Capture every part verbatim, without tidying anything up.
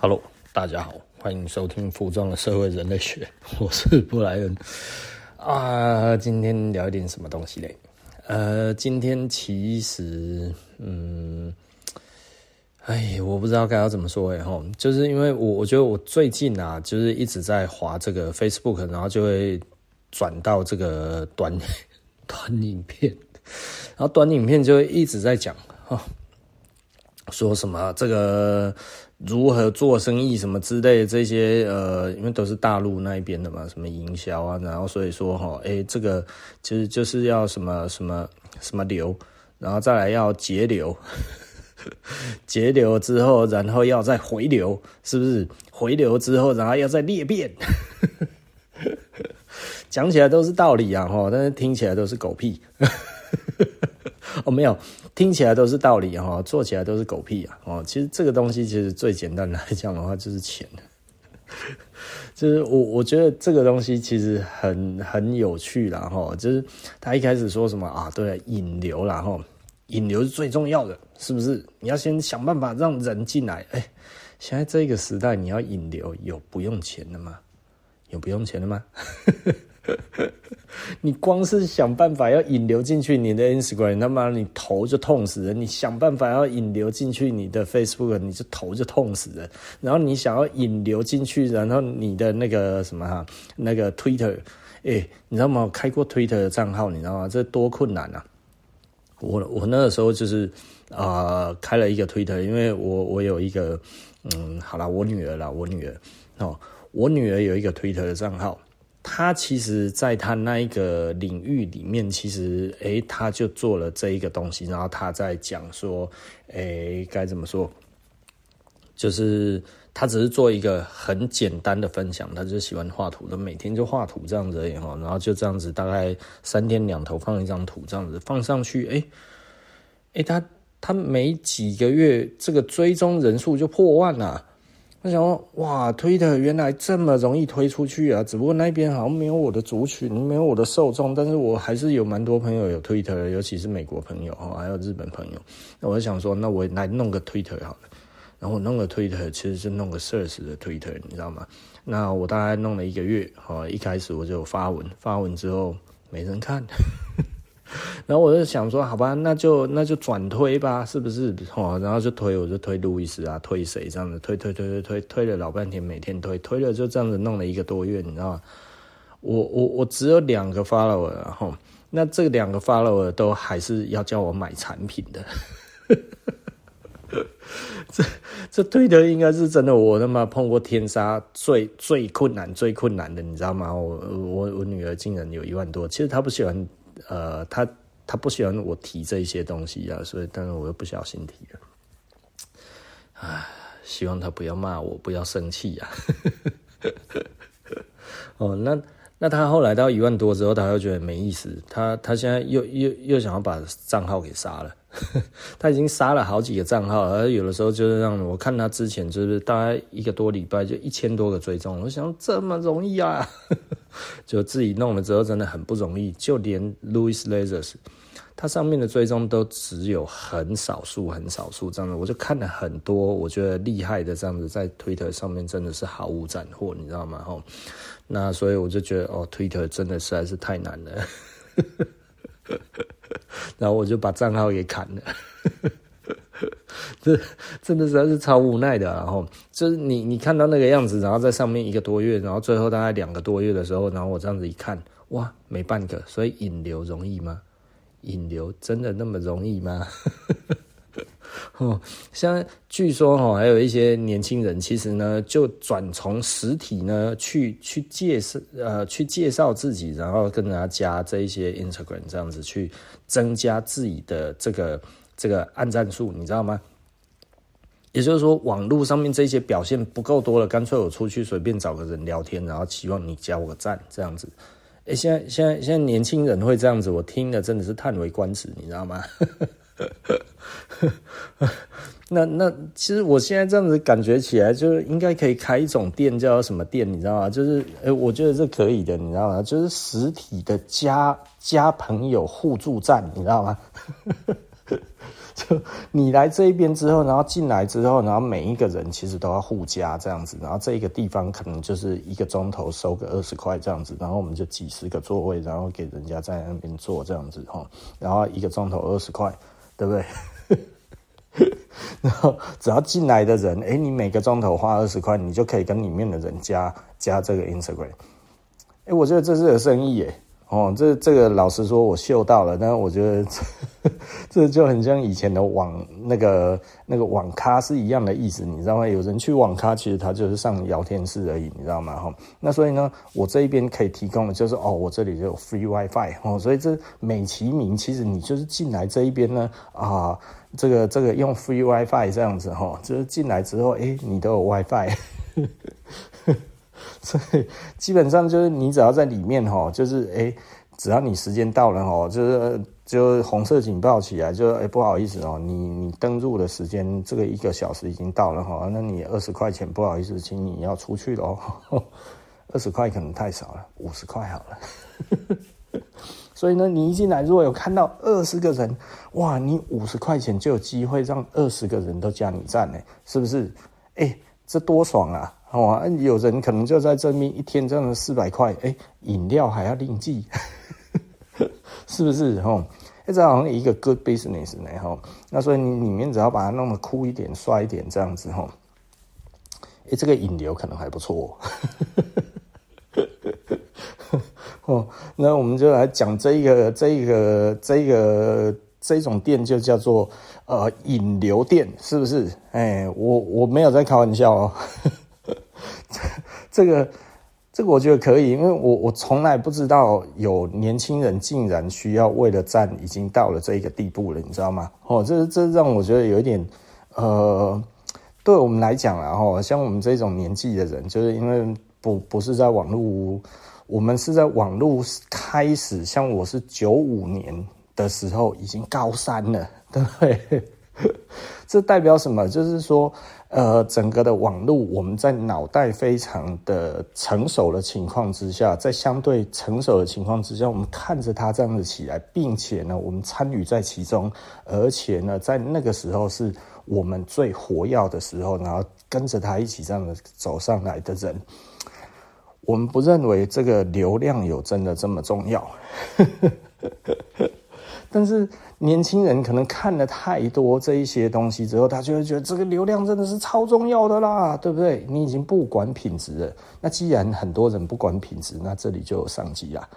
Hello， 大家好，欢迎收听《服装的社会人类学》，我是布莱恩啊。今天聊一点什么东西嘞？呃，今天其实，嗯，哎，我不知道该要怎么说哎哈，就是因为我我觉得我最近啊，就是一直在滑这个 Facebook， 然后就会转到这个短短影片，然后短影片就会一直在讲哈，说什么这个。如何做生意什么之类的这些呃，因为都是大陆那一边的嘛，什么营销啊，然后所以说哈，哎、欸，这个其实就是要什么什么什么流，然后再来要节流，节流之后，然后要再回流，是不是？回流之后，然后要再裂变，讲起来都是道理啊哈，但是听起来都是狗屁。哦，没有，听起来都是道理哈，做起来都是狗屁啊！哦，其实这个东西其实最简单来讲的话就是钱，就是我我觉得这个东西其实很很有趣啦哈，就是他一开始说什么啊，对，引流啦哈，引流是最重要的，是不是？你要先想办法让人进来，哎、欸，现在这个时代你要引流有不用钱的吗？有不用钱的吗？你光是想办法要引流进去你的 Instagram， 你他妈你头就痛死了。你想办法要引流进去你的 Facebook， 你就头就痛死了。然后你想要引流进去，然后你的那个什么哈，那个 Twitter， 哎、欸，你知道吗？我开过 Twitter 的账号，你知道吗？这多困难啊！我我那个时候就是啊、呃，开了一个 Twitter， 因为我我有一个嗯，好啦，我女儿啦，我女儿哦，我女儿有一个 Twitter 的账号。他其实在他那一个领域里面，其实诶他就做了这一个东西，然后他在讲说诶该怎么说，就是他只是做一个很简单的分享，他就喜欢画图，他每天就画图这样子而已，然后就这样子大概三天两头放一张图，这样子放上去，诶诶他他每几个月这个追踪人数就破万了。我想说，哇，推特原来这么容易推出去啊！只不过那边好像没有我的族群，没有我的受众，但是我还是有蛮多朋友有推特的，尤其是美国朋友还有日本朋友。那我就想说，那我来弄个推特好了。然后我弄个推特，其实就弄个 search 的推特，你知道吗？那我大概弄了一个月，一开始我就发文，发文之后没人看。然后我就想说，好吧，那就那就转推吧，是不是？哦，然后就推，我就推路易斯啊，推谁这样子，推推推推推推了老半天，每天推，推了就这样子弄了一个多月，你知道吗？我我我只有两个 follower， 然后那这两个 follower 都还是要叫我买产品的。这这推特应该是真的，我他妈碰过天杀最最困难最困难的，你知道吗？我我我女儿竟然有一万多，其实她不喜欢。呃，他他不喜欢我提这些东西啊，所以当然我又不小心提了。啊，希望他不要骂我，不要生气啊。哦，那那他后来到一万多之后，他又觉得没意思，他他现在又又又想要把账号给杀了。他已经杀了好几个账号，而有的时候就是让我看他之前就是大概一个多礼拜就一千多个追踪，我想这么容易啊？就自己弄了之后真的很不容易，就连 Louis Lazers 他上面的追踪都只有很少数很少数这样的，我就看了很多我觉得厉害的这样子在 Twitter 上面真的是毫无斩获，你知道吗？哦，那所以我就觉得哦 Twitter 真的实在是太难了。然后我就把账号给砍了，这真的实在是超无奈的、啊。然后就是你你看到那个样子，然后在上面一个多月，然后最后大概两个多月的时候，然后我这样子一看，哇，没半个。所以引流容易吗？引流真的那么容易吗？哦，像据说哈、哦，还有一些年轻人，其实呢，就转从实体呢去去介绍呃去介绍自己，然后跟人家加这一些 Instagram 这样子去增加自己的这个这个按赞数，你知道吗？也就是说，网络上面这些表现不够多了，干脆我出去随便找个人聊天，然后希望你加我个赞这样子。哎，现在现在现在年轻人会这样子，我听了真的是叹为观止，你知道吗？那那其实我现在这样子感觉起来，就是应该可以开一种店，叫什么店？你知道吗？就是哎、欸，我觉得这可以的，你知道吗？就是实体的加加朋友互助站，你知道吗？就你来这一边之后，然后进来之后，然后每一个人其实都要互加这样子，然后这一个地方可能就是一个钟头收个二十块这样子，然后我们就几十个座位，然后给人家在那边坐这样子齁，然后一个钟头二十块，对不对？然后只要进来的人，哎，你每个钟头花二十块，你就可以跟里面的人加加这个 Instagram。哎，我觉得这是个生意耶，哦，这这个老实说，我嗅到了，但我觉得这, 这就很像以前的网那个那个网咖是一样的意思，你知道吗？有人去网咖，其实他就是上聊天室而已，你知道吗？哦，那所以呢，我这一边可以提供的就是哦，我这里就有 free wifi 哦，所以这美其名，其实你就是进来这一边呢啊。这个这个用 free wifi 这样子齁，就是进来之后，哎、欸，你都有 wifi， 所以基本上就是你只要在里面齁，就是哎、欸，只要你时间到了齁，就是就红色警报起来，就哎、欸、不好意思哦、喔，你你登入的时间这个一个小时已经到了齁，那你二十块钱不好意思，请你要出去喽，二十块可能太少了，五十块好了。所以呢，你一进来如果有看到二十个人，哇，你五十块钱就有机会让二十个人都加你赞呢，是不是？哎、欸，这多爽啊！哇，有人可能就在这边一天挣了四百块，哎、欸，饮料还要另计，是不是？吼、哦，欸、这好像一个 good business 呢，吼、哦。那所以你里面只要把它弄得酷一点、帅一点这样子，吼、哦，哎、欸，这个引流可能还不错、哦。哦，那我们就来讲这一个、这一个、这一个、这种店就叫做呃引流店，是不是？哎、欸，我我没有在开玩笑哦。这个这个我觉得可以，因为我我从来不知道有年轻人竟然需要为了赞已经到了这一个地步了，你知道吗？哦，这这让我觉得有一点呃，对我们来讲啦，哦，像我们这种年纪的人，就是因为不不是在网络。我们是在网络开始，像我是九五年的时候已经高三了，对不对？这代表什么？就是说，呃，整个的网络我们在脑袋非常的成熟的情况之下，在相对成熟的情况之下，我们看着它这样子起来，并且呢，我们参与在其中，而且呢，在那个时候是我们最活跃的时候，然后跟着它一起这样的走上来的人。我们不认为这个流量有真的这么重要，但是年轻人可能看了太多这一些东西之后，他就会觉得这个流量真的是超重要的啦，对不对？你已经不管品质了，那既然很多人不管品质，那这里就有商机啦。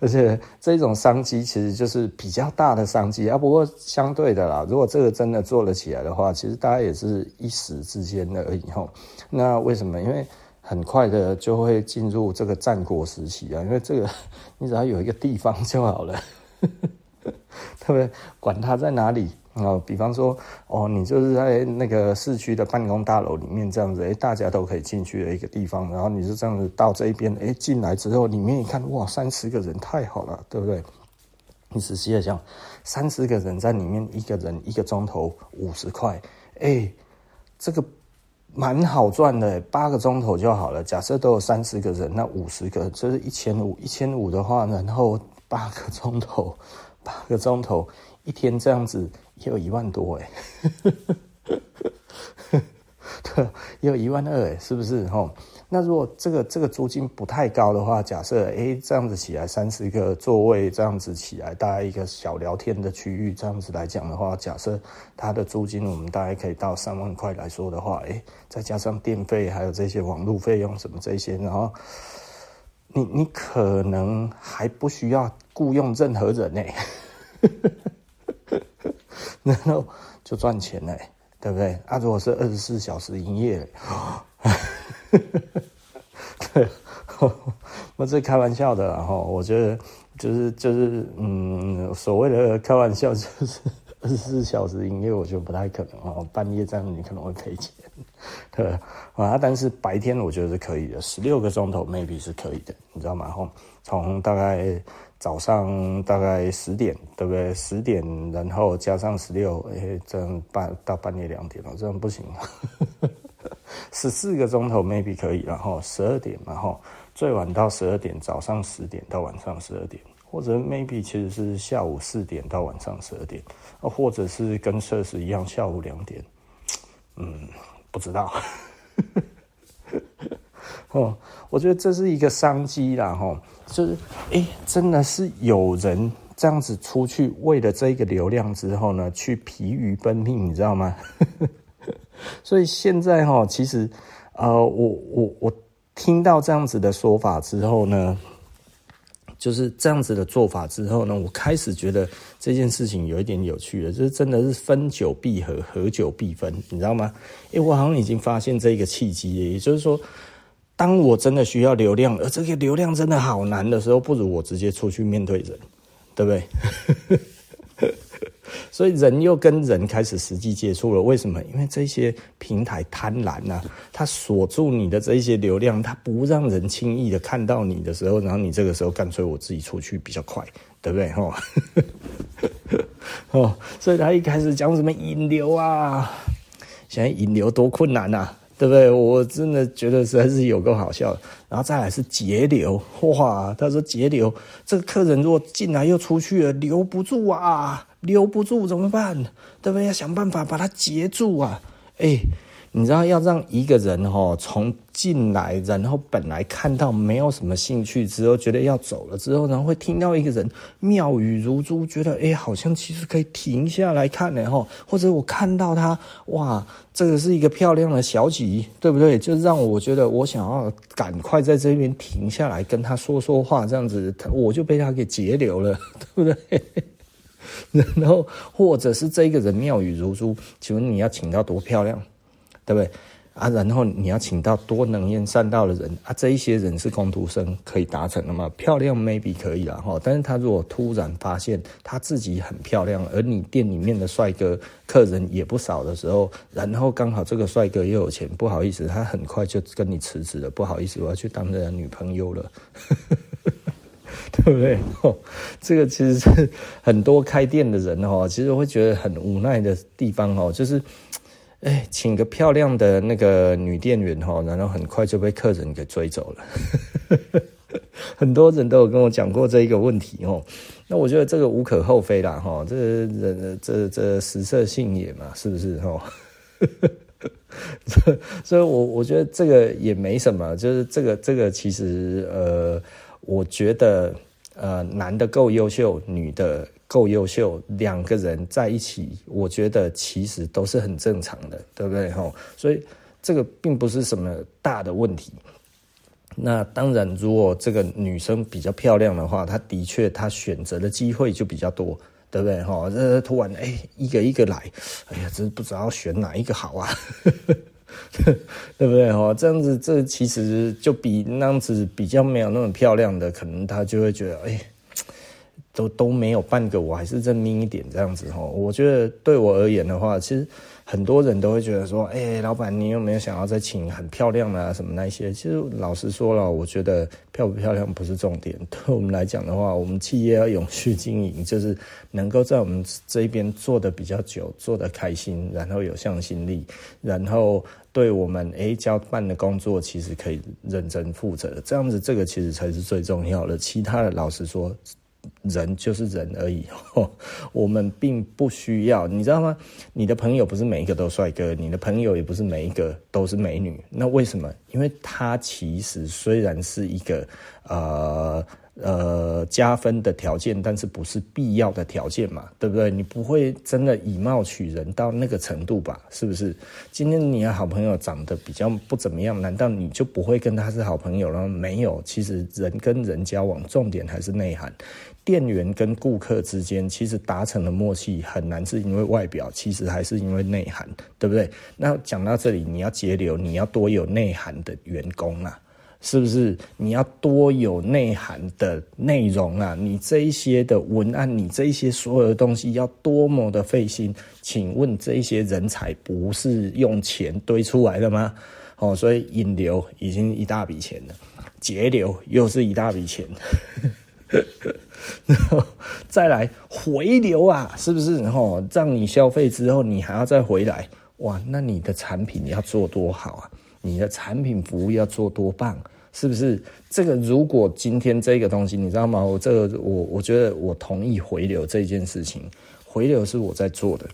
而且这种商机其实就是比较大的商机啊，不过相对的啦，如果这个真的做了起来的话，其实大家也是一时之间的而已吼。那为什么？因为很快的就会进入这个战国时期啊，因为这个你只要有一个地方就好了，对不对？管它在哪里。哦，比方说，哦，你就是在那个市区的办公大楼里面这样子，哎，大家都可以进去的一个地方，然后你就这样子到这一边，哎，进来之后，里面一看，哇，三十个人，太好了，对不对？你仔细的想，三十个人在里面，一个人一个钟头五十块，哎，这个蛮好赚的，八个钟头就好了。假设都有三十个人，那五十个就是一千五，一千五的话，然后八个钟头，八个钟头一天这样子。也有一万多哎、欸，对，也有一万二哎、欸，是不是吼？那如果这个这个租金不太高的话，假设哎、欸、这样子起来三十个座位这样子起来，大概一个小聊天的区域这样子来讲的话，假设它的租金我们大概可以到三万块来说的话，哎、欸，再加上电费还有这些网路费用什么这些，然后你你可能还不需要雇佣任何人哎、欸。然后就赚钱了、欸，对不对？啊，如果是二十四小时营业、欸，对，我这开玩笑的啦，吼，我觉得就是就是嗯，所谓的开玩笑就是二十四小时营业，我觉得不太可能哦，半夜这样你可能会赔钱，对啊，但是白天我觉得是可以的，十六个钟头 maybe 是可以的，你知道吗？吼，从大概。早上大概十点，对不对？十点，然后加上十六，哎，这样半到半夜两点了，这样不行了。十四个钟头 maybe 可以，然后十二点，然后最晚到十二点，早上十点到晚上十二点，或者 maybe 其实是下午四点到晚上十二点，或者是跟设施一样下午两点，嗯，不知道。哦，我觉得这是一个商机啦，吼，就是哎，真的是有人这样子出去为了这个流量之后呢，去疲于奔命，你知道吗？所以现在哈，其实呃，我我我听到这样子的说法之后呢，就是这样子的做法之后呢，我开始觉得这件事情有一点有趣了，就是真的是分久必合，合久必分，你知道吗？哎，我好像已经发现这个契机了，也就是说，当我真的需要流量，而这个流量真的好难的时候，不如我直接出去面对人，对不对？所以人又跟人开始实际接触了，为什么？因为这些平台贪婪啊，它锁住你的这些流量，它不让人轻易的看到你的时候，然后你这个时候干脆我自己出去比较快，对不对？哦，哦，所以他一开始讲什么引流啊，现在引流多困难啊，对不对？我真的觉得实在是有够好笑的。然后再来是节流，哇，他说节流，这个客人如果进来又出去了，留不住啊。留不住怎么办？对不对？要想办法把它截住啊！哎，你知道要让一个人哦从进来，然后本来看到没有什么兴趣之后，觉得要走了之后，然后会听到一个人妙语如珠，觉得哎好像其实可以停下来看呢哈，或者我看到他哇，这个是一个漂亮的小姐，对不对？就让我觉得我想要赶快在这边停下来跟他说说话，这样子我就被他给截流了，对不对？然后，或者是这个人妙语如珠，请问你要请到多漂亮，对不对啊？然后你要请到多能言善道的人啊？这一些人是工读生可以达成的吗？漂亮 maybe 可以啦哈，但是他如果突然发现他自己很漂亮，而你店里面的帅哥客人也不少的时候，然后刚好这个帅哥又有钱，不好意思，他很快就跟你辞职了，不好意思，我要去当人家女朋友了。对不对？哦，这个其实是很多开店的人哦，其实会觉得很无奈的地方哦，就是，哎，请个漂亮的那个女店员哦，然后很快就被客人给追走了。很多人都有跟我讲过这一个问题哦。那我觉得这个无可厚非啦哈，这人这这食色性也嘛，是不是哈？所以我，我我觉得这个也没什么，就是这个这个其实呃。我觉得，呃，男的够优秀，女的够优秀，两个人在一起，我觉得其实都是很正常的，对不对？吼，所以这个并不是什么大的问题。那当然，如果这个女生比较漂亮的话，她的确她选择的机会就比较多，对不对？吼，这突然哎、欸，一个一个来，哎呀，真不知道选哪一个好啊。对不对齁，这样子这其实就比那样子比较没有那么漂亮的，可能他就会觉得哎都都没有半个，我还是认命一点这样子齁。我觉得对我而言的话，其实很多人都会觉得说哎老板你有没有想要再请很漂亮的啊什么那些，其实老实说了，我觉得漂不漂亮不是重点，对我们来讲的话，我们企业要永续经营，就是能够在我们这边做得比较久，做得开心，然后有向心力，然后对我们哎交办的工作其实可以认真负责，这样子这个其实才是最重要的。其他的老实说，人就是人而已，哦，我们并不需要，你知道吗？你的朋友不是每一个都帅哥，你的朋友也不是每一个都是美女，那为什么？因为他其实虽然是一个呃。呃，加分的条件，但是不是必要的条件嘛，对不对？你不会真的以貌取人到那个程度吧？是不是？今天你的好朋友长得比较不怎么样，难道你就不会跟他是好朋友了？没有，其实人跟人交往，重点还是内涵。店员跟顾客之间其实达成的默契很难是因为外表，其实还是因为内涵，对不对？那讲到这里，你要节流，你要多有内涵的员工啊。是不是你要多有内涵的内容啊？你这一些的文案，你这一些所有的东西要多么的费心？请问这一些人才不是用钱堆出来的吗？哦，所以引流已经一大笔钱了，节流又是一大笔钱。然后再来回流啊，是不是？哦，让你消费之后，你还要再回来，哇，那你的产品要做多好啊？你的产品服务要做多棒，是不是？这个如果今天这个东西，你知道吗？我这个我我觉得我同意回流这件事情，回流是我在做的。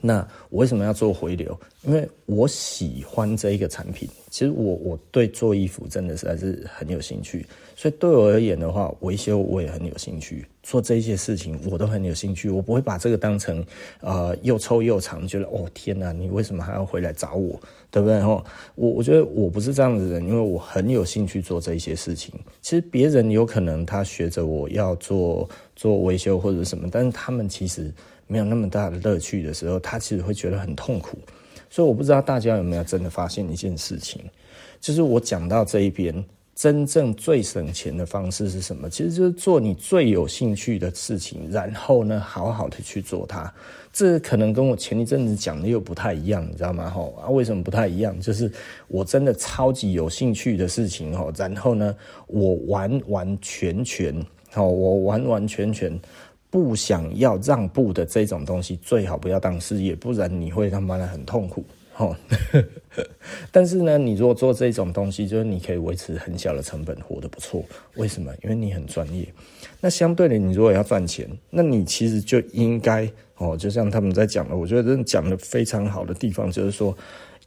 那我为什么要做回流？因为我喜欢这一个产品。其实我我对做衣服真的实在是很有兴趣，所以对我而言的话，维修我也很有兴趣，做这些事情我都很有兴趣。我不会把这个当成呃又臭又长，觉得哦天哪，你为什么还要回来找我，对不对？哦，我我觉得我不是这样子的人，因为我很有兴趣做这些事情。其实别人有可能他学着我要做做维修或者什么，但是他们其实没有那么大的乐趣的时候，他其实会觉得很痛苦。所以我不知道大家有没有真的发现一件事情，就是我讲到这一边，真正最省钱的方式是什么？其实就是做你最有兴趣的事情，然后呢，好好的去做它。这可能跟我前一阵子讲的又不太一样，你知道吗？吼啊，为什么不太一样？就是我真的超级有兴趣的事情，吼，然后呢，我完完全全，吼，我完完全全。不想要让步的这种东西最好不要当事业，不然你会他妈的很痛苦、哦、但是呢，你如果做这种东西，就是你可以维持很小的成本活得不错。为什么？因为你很专业。那相对的，你如果要赚钱，那你其实就应该、哦、就像他们在讲的，我觉得讲的非常好的地方就是说，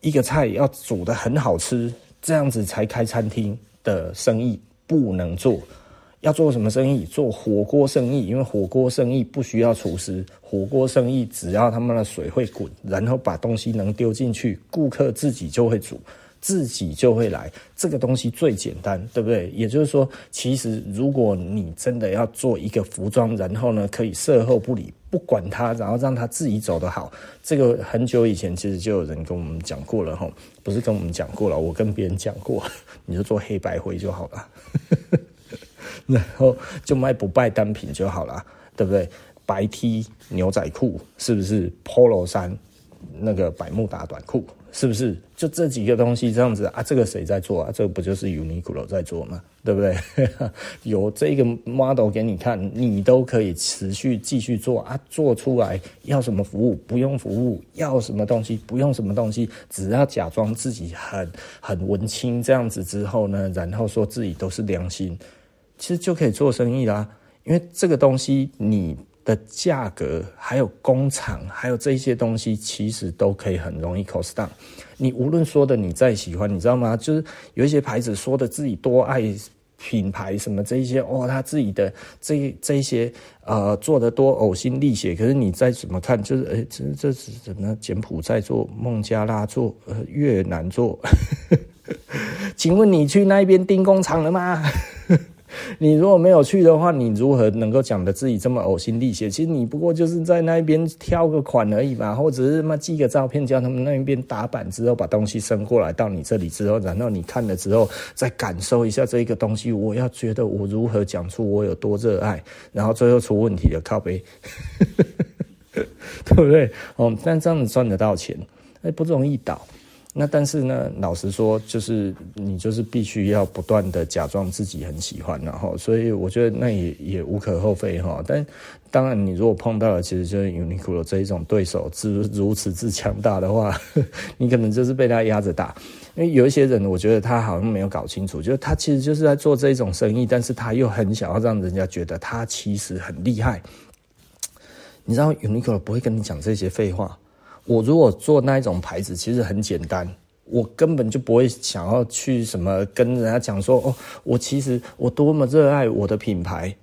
一个菜要煮得很好吃，这样子才开餐厅的生意不能做。要做什么生意？做火锅生意，因为火锅生意不需要厨师，火锅生意只要他们的水会滚，然后把东西能丢进去，顾客自己就会煮，自己就会来，这个东西最简单，对不对？也就是说，其实如果你真的要做一个服装，然后呢可以售后不理，不管它，然后让它自己走得好，这个很久以前其实就有人跟我们讲过了吼，不是跟我们讲过了，我跟别人讲过，你就做黑白灰就好了。然后就卖不败单品就好了，对不对？白 T 牛仔裤是不是 ？Polo 衫那个百慕达短裤是不是？就这几个东西这样子啊，这个谁在做啊？这个不就是 Uniqlo 在做吗？对不对？有这个 model 给你看，你都可以持续继续做啊，做出来要什么服务不用服务，要什么东西不用什么东西，只要假装自己很很文青这样子之后呢，然后说自己都是良心。其实就可以做生意啦，因为这个东西你的价格还有工厂还有这些东西其实都可以很容易 cost down。 你无论说的你再喜欢，你知道吗？就是有一些牌子说的自己多爱品牌什么这一些哦，他自己的这这一些呃做得多呕心沥血，可是你再怎么看就是哎，这这是什么柬埔寨做，孟加拉做，呃越南做请问你去那边订工厂了吗？你如果没有去的话，你如何能够讲得自己这么呕心沥血？其实你不过就是在那边挑个款而已嘛，或者是嘛寄个照片叫他们那边打版之后，把东西伸过来到你这里之后，然后你看了之后再感受一下这个东西，我要觉得我如何讲出我有多热爱，然后最后出问题了，靠北对不对？哦，但这样子赚得到钱，哎，不容易倒。那但是呢，老实说，就是你就是必须要不断的假装自己很喜欢，然后，所以我觉得那也也无可厚非哈。但当然，你如果碰到了其实就是 Uniqlo 这一种对手自如此之强大的话，你可能就是被他压着打。因为有一些人，我觉得他好像没有搞清楚，就是他其实就是在做这种生意，但是他又很想要让人家觉得他其实很厉害。你知道 Uniqlo 不会跟你讲这些废话。我如果做那一种牌子，其实很简单，我根本就不会想要去什么跟人家讲说，哦，我其实我多么热爱我的品牌，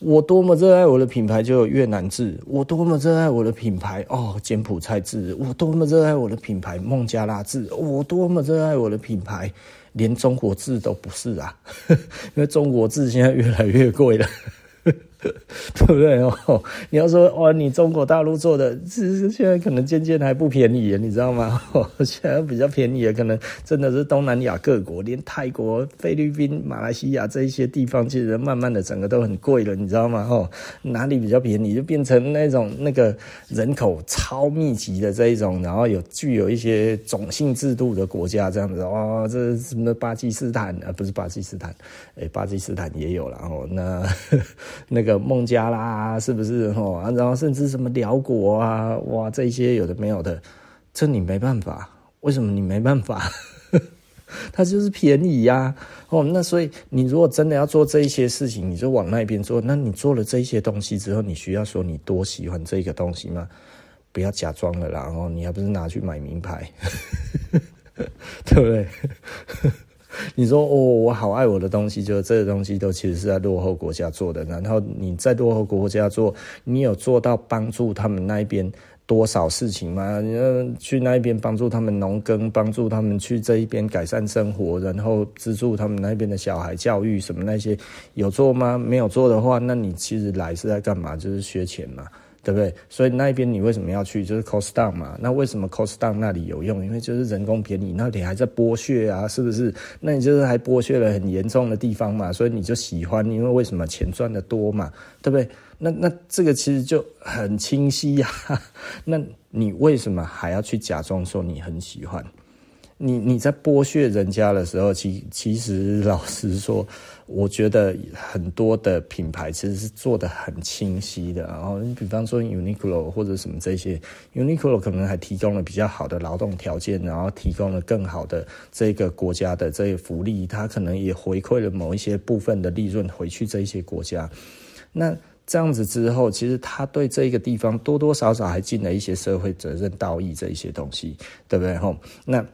我多么热爱我的品牌就有越南制，我多么热爱我的品牌哦柬埔寨制，我多么热爱我的品牌孟加拉制，我多么热爱我的品牌，连中国制都不是啊，因为中国制现在越来越贵了。对不对哦？你要说哇，你中国大陆做的，其实现在可能渐渐还不便宜，你知道吗？哦，现在比较便宜的，可能真的是东南亚各国，连泰国、菲律宾、马来西亚这一些地方，其实慢慢的整个都很贵了，你知道吗？哦，哪里比较便宜，就变成那种那个人口超密集的这一种，然后有具有一些种姓制度的国家这样子哦，这是什么巴基斯坦啊？不是巴基斯坦，哎，巴基斯坦也有啦哦，那那个。孟加拉是不是吼？然后甚至什么辽国啊，哇，这些有的没有的，这你没办法。为什么你没办法？它就是便宜啊。哦，那所以你如果真的要做这一些事情，你就往那边做。那你做了这一些东西之后，你需要说你多喜欢这个东西吗？不要假装了啦，然后你还不是拿去买名牌，对不对？你说哦，我好爱我的东西，就这个东西都其实是在落后国家做的。然后你在落后国家做，你有做到帮助他们那边多少事情吗？去那边帮助他们农耕，帮助他们去这一边改善生活，然后资助他们那边的小孩教育什么那些，有做吗？没有做的话，那你其实来是在干嘛？就是削钱嘛。对不对？所以那边你为什么要去？就是 cost down 嘛。那为什么 cost down 那里有用？因为就是人工便宜，那里还在剥削啊，是不是？那你就是还剥削了很严重的地方嘛，所以你就喜欢，因为为什么钱赚得多嘛，对不对？那那这个其实就很清晰呀、啊。那你为什么还要去假装说你很喜欢？你你在剥削人家的时候，其其实老实说，我觉得很多的品牌其实是做得很清晰的。然后，比方说 Uniqlo 或者什么这些 ，Uniqlo 可能还提供了比较好的劳动条件，然后提供了更好的这个国家的这些福利，它可能也回馈了某一些部分的利润回去这一些国家。那这样子之后，其实他对这个地方多多少少还尽了一些社会责任、道义这一些东西，对不对？吼，那。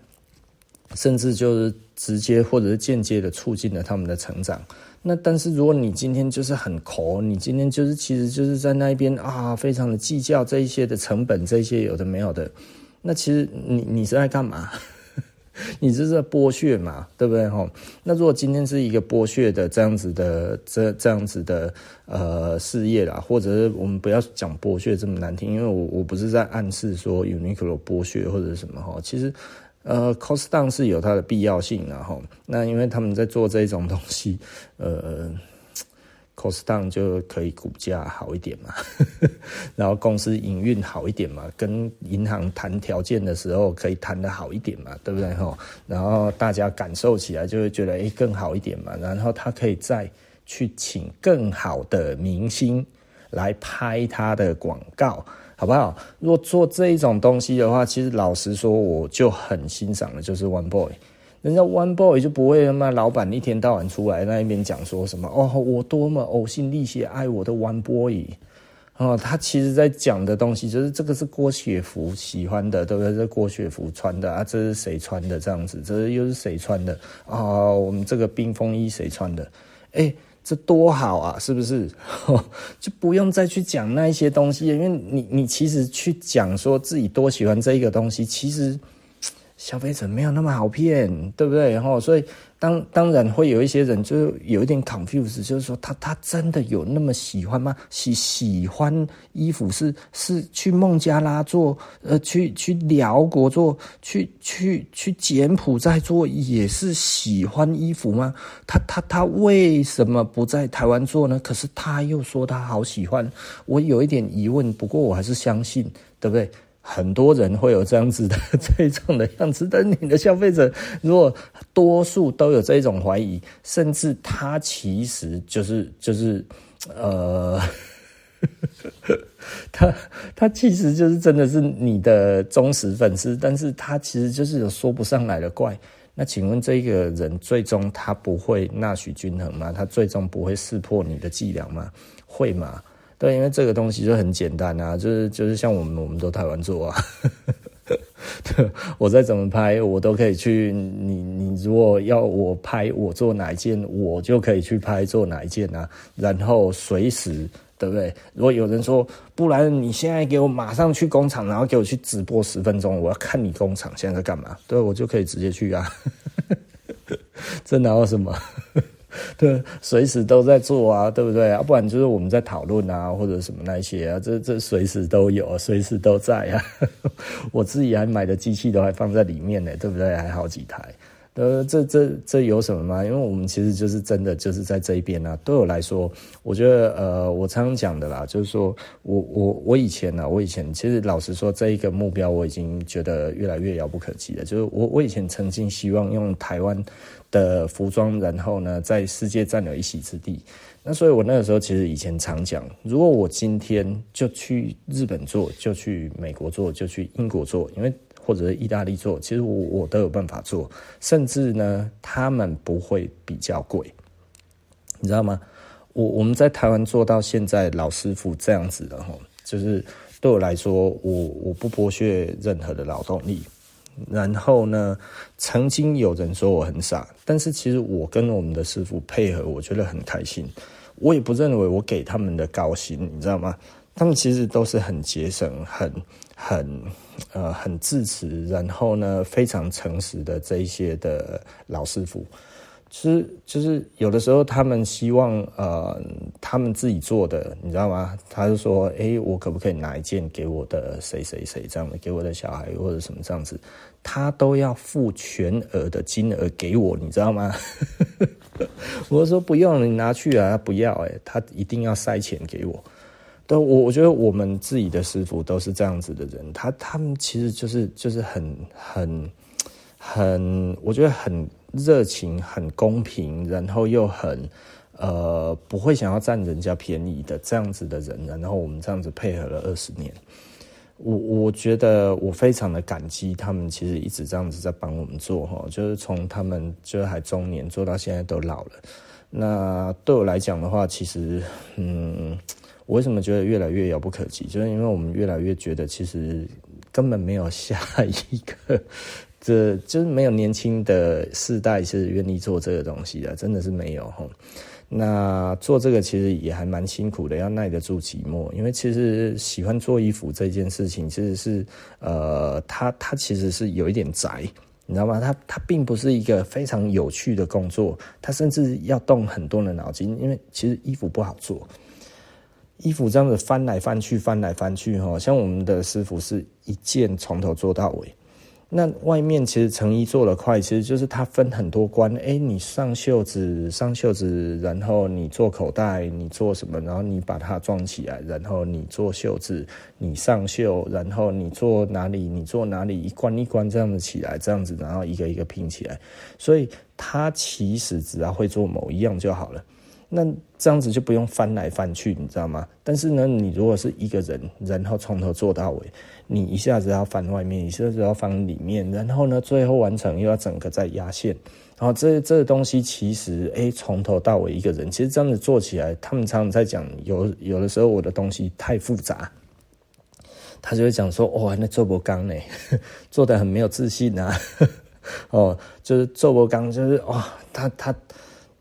甚至就是直接或者是间接的促进了他们的成长。那但是如果你今天就是很抠，你今天就是其实就是在那边啊，非常的计较这一些的成本，这一些有的没有的，那其实你你是在干嘛？你这是在剥削嘛，对不对吼？那如果今天是一个剥削的这样子的这这样子的呃事业啦，或者是我们不要讲剥削这么难听，因为我我不是在暗示说 Uniqlo 剥削或者什么吼，其实。呃 ，cost down 是有它的必要性啦吼，那因为他们在做这种东西，呃 ，cost down 就可以股价好一点嘛，然后公司营运好一点嘛，跟银行谈条件的时候可以谈得好一点嘛，对不对吼？然后大家感受起来就会觉得哎、欸、更好一点嘛，然后他可以再去请更好的明星来拍他的广告。好不好？如果做这一种东西的话，其实老实说，我就很欣赏的就是 One Boy。人家 One Boy 就不会他妈老板一天到晚出来那一边讲说什么哦，我多么呕心沥血爱我的 One Boy。哦，他其实在讲的东西就是这个是郭雪芙喜欢的，对不对？这郭雪芙穿的啊，这是谁穿的？这样子，这又是谁穿的啊、哦？我们这个冰风衣谁穿的？哎。这多好啊，是不是？就不用再去讲那一些东西，因为你你其实去讲说自己多喜欢这一个东西，其实消费者没有那么好骗，对不对？吼，所以当当然会有一些人就有一点 confuse， 就是说他他真的有那么喜欢吗？喜喜欢衣服是是去孟加拉做，呃，去去辽国做，去去去柬埔寨做，也是喜欢衣服吗？他他他为什么不在台湾做呢？可是他又说他好喜欢，我有一点疑问，不过我还是相信，对不对？很多人会有这样子的这种的样子，但是你的消费者如果多数都有这种怀疑，甚至他其实就是就是呃，他他其实就是真的是你的忠实粉丝，但是他其实就是有说不上来的怪。那请问这个人最终他不会纳许均衡吗？他最终不会识破你的伎俩吗？会吗？对，因为这个东西就很简单啊，就是就是像我们我们都台湾做啊，对，我再怎么拍，我都可以去。你你如果要我拍，我做哪一件，我就可以去拍做哪一件啊。然后随时，对不对？如果有人说，不然你现在给我马上去工厂，然后给我去直播十分钟，我要看你工厂现在在干嘛，对，我就可以直接去啊，这哪有什么？对，随时都在做啊，对不对啊？不然就是我们在讨论啊，或者什么那些啊，这这随时都有，随时都在啊。我自己还买的机器都还放在里面呢，对不对？还好几台。呃，这这这有什么吗？因为我们其实就是真的就是在这一边啊。对我来说，我觉得呃，我常常讲的啦，就是说我我我以前啊，我以前其实老实说，这一个目标我已经觉得越来越遥不可及了。就是我我以前曾经希望用台湾的服装，然后呢，在世界占有一席之地。那所以我那个时候其实以前常讲，如果我今天就去日本做，就去美国做，就去英国做，因为或者是意大利做，其实 我, 我都有办法做，甚至呢他们不会比较贵，你知道吗？我我们在台湾做到现在老师傅这样子的吼，就是对我来说，我我不剥削任何的劳动力。然后呢，曾经有人说我很傻，但是其实我跟我们的师傅配合，我觉得很开心。我也不认为我给他们的高薪，你知道吗？他们其实都是很节省、很很呃很自持，然后呢非常诚实的这一些的老师傅。就是就是有的时候他们希望呃他们自己做的，你知道吗？他就说，哎，我可不可以拿一件给我的谁谁谁这样的，给我的小孩或者什么这样子，他都要付全额的金额给我，你知道吗？我说不用，你拿去啊，他不要，哎、欸，他一定要塞钱给我。对，我我觉得我们自己的师傅都是这样子的人，他他们其实就是就是很很很，我觉得很。热情，很公平，然后又很呃不会想要占人家便宜的这样子的人，然后我们这样子配合了二十年，我我觉得我非常的感激他们，其实一直这样子在帮我们做哈，就是从他们就是还中年做到现在都老了。那对我来讲的话，其实嗯，我为什么觉得越来越遥不可及，就是因为我们越来越觉得其实根本没有下一个。这就是没有年轻的世代是愿意做这个东西的，真的是没有吼。那做这个其实也还蛮辛苦的，要耐得住寂寞，因为其实喜欢做衣服这件事情，其实是呃，它它其实是有一点宅，你知道吗？它它并不是一个非常有趣的工作，它甚至要动很多的脑筋，因为其实衣服不好做。衣服这样子翻来翻去，翻来翻去吼，像我们的师傅是一件从头做到尾。那外面其实成衣做得快，其实就是它分很多关，哎，你上袖子，上袖子，然后你做口袋，你做什么，然后你把它装起来，然后你做袖子，你上袖，然后你做哪里，你做哪里，一关一关这样子起来，这样子，然后一个一个拼起来，所以它其实只要会做某一样就好了。那这样子就不用翻来翻去，你知道吗？但是呢，你如果是一个人，然后从头做到尾，你一下子要翻外面，一下子要翻里面，然后呢，最后完成又要整个再压线，然后这这个东西其实，哎、欸，从头到尾一个人，其实这样子做起来，他们常常在讲，有有的时候我的东西太复杂，他就会讲说，哇、哦，那做不刚呢，做得很没有自信啊，哦，就是做不刚，就是哇、哦，他他。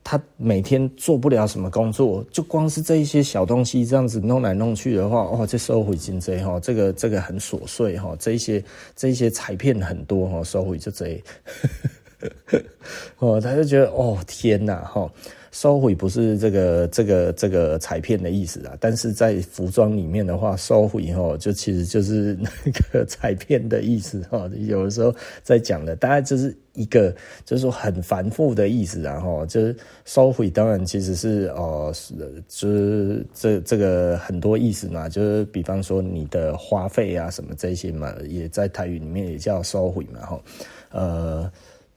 他每天做不了什么工作，就光是这一些小东西这样子弄来弄去的话，哦，这收回金贼哈，这个这个很琐碎哈、哦，这一些这一些彩片很多哈、哦，收回就贼，哦，他就觉得哦天哪哈、哦，收回不是这个这个这个彩片的意思啦，但是在服装里面的话，收回哈、哦、就其实就是那个彩片的意思哈、哦，有的时候在讲的大概就是。一个就是说很繁复的意思、啊，然后就是收回，当然其实是哦、呃，就是这这个很多意思嘛，就是比方说你的花费啊什么这些嘛，也在台语里面也叫收回嘛，哈，呃，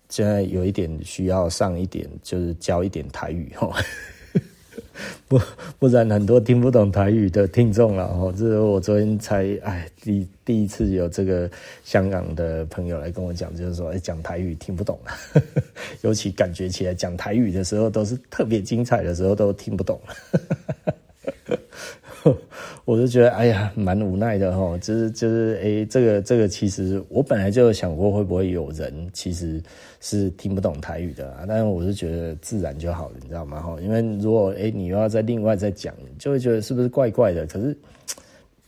现在有一点需要上一点，就是教一点台语哈。不不然很多听不懂台语的听众了哦，这是我昨天才哎第第一次有这个香港的朋友来跟我讲，就是说哎讲台语听不懂了，尤其感觉起来讲台语的时候都是特别精彩的时候都听不懂了，我就觉得哎呀蛮无奈的哈，就是就是哎这个这个其实我本来就有想过会不会有人其实。是听不懂台语的、啊，但是我是觉得自然就好了，你知道吗？哈，因为如果哎、欸、你又要再另外再讲，就会觉得是不是怪怪的？可是，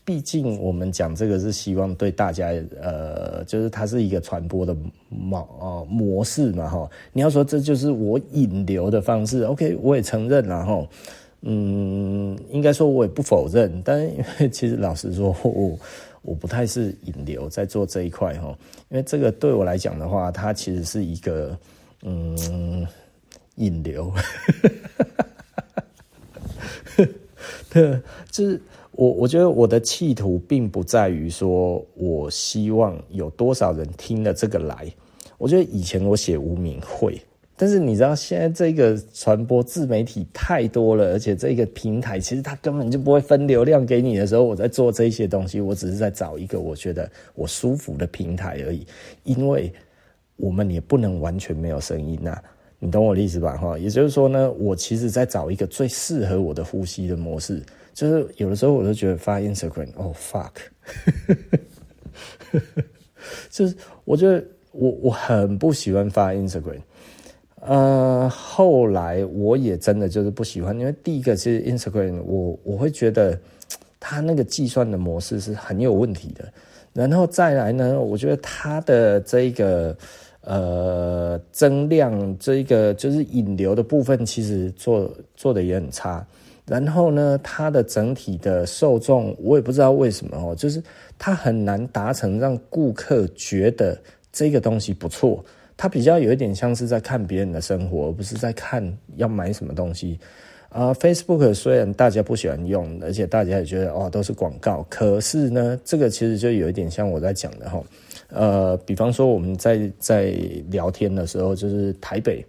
毕竟我们讲这个是希望对大家，呃，就是它是一个传播的模哦模式嘛，哈。你要说这就是我引流的方式 ，OK， 我也承认啦，哈。嗯，应该说我也不否认，但因为其实老实说，我。我不太是引流在做这一块哈，因为这个对我来讲的话，它其实是一个嗯引流，对，就是我我觉得我的企图并不在于说我希望有多少人听了这个来，我觉得以前我写无名会。但是你知道现在这个传播自媒体太多了，而且这个平台其实它根本就不会分流量给你的时候，我在做这些东西，我只是在找一个我觉得我舒服的平台而已，因为我们也不能完全没有声音啊，你懂我的意思吧？也就是说呢，我其实在找一个最适合我的呼吸的模式，就是有的时候我就觉得发 Instagram 哦 fuck 就是我觉得我我很不喜欢发 Instagram，呃，后来我也真的就是不喜欢，因为第一个其实 Instagram 我我会觉得它那个计算的模式是很有问题的，然后再来呢，我觉得它的这一个呃增量这一个就是引流的部分，其实做做的也很差。然后呢，它的整体的受众我也不知道为什么哦，就是它很难达成让顾客觉得这个东西不错。它比较有一点像是在看别人的生活，而不是在看要买什么东西。呃 Facebook 虽然大家不喜欢用，而且大家也觉得哦都是广告，可是呢，这个其实就有一点像我在讲的齁。呃，比方说我们在在聊天的时候，就是台北，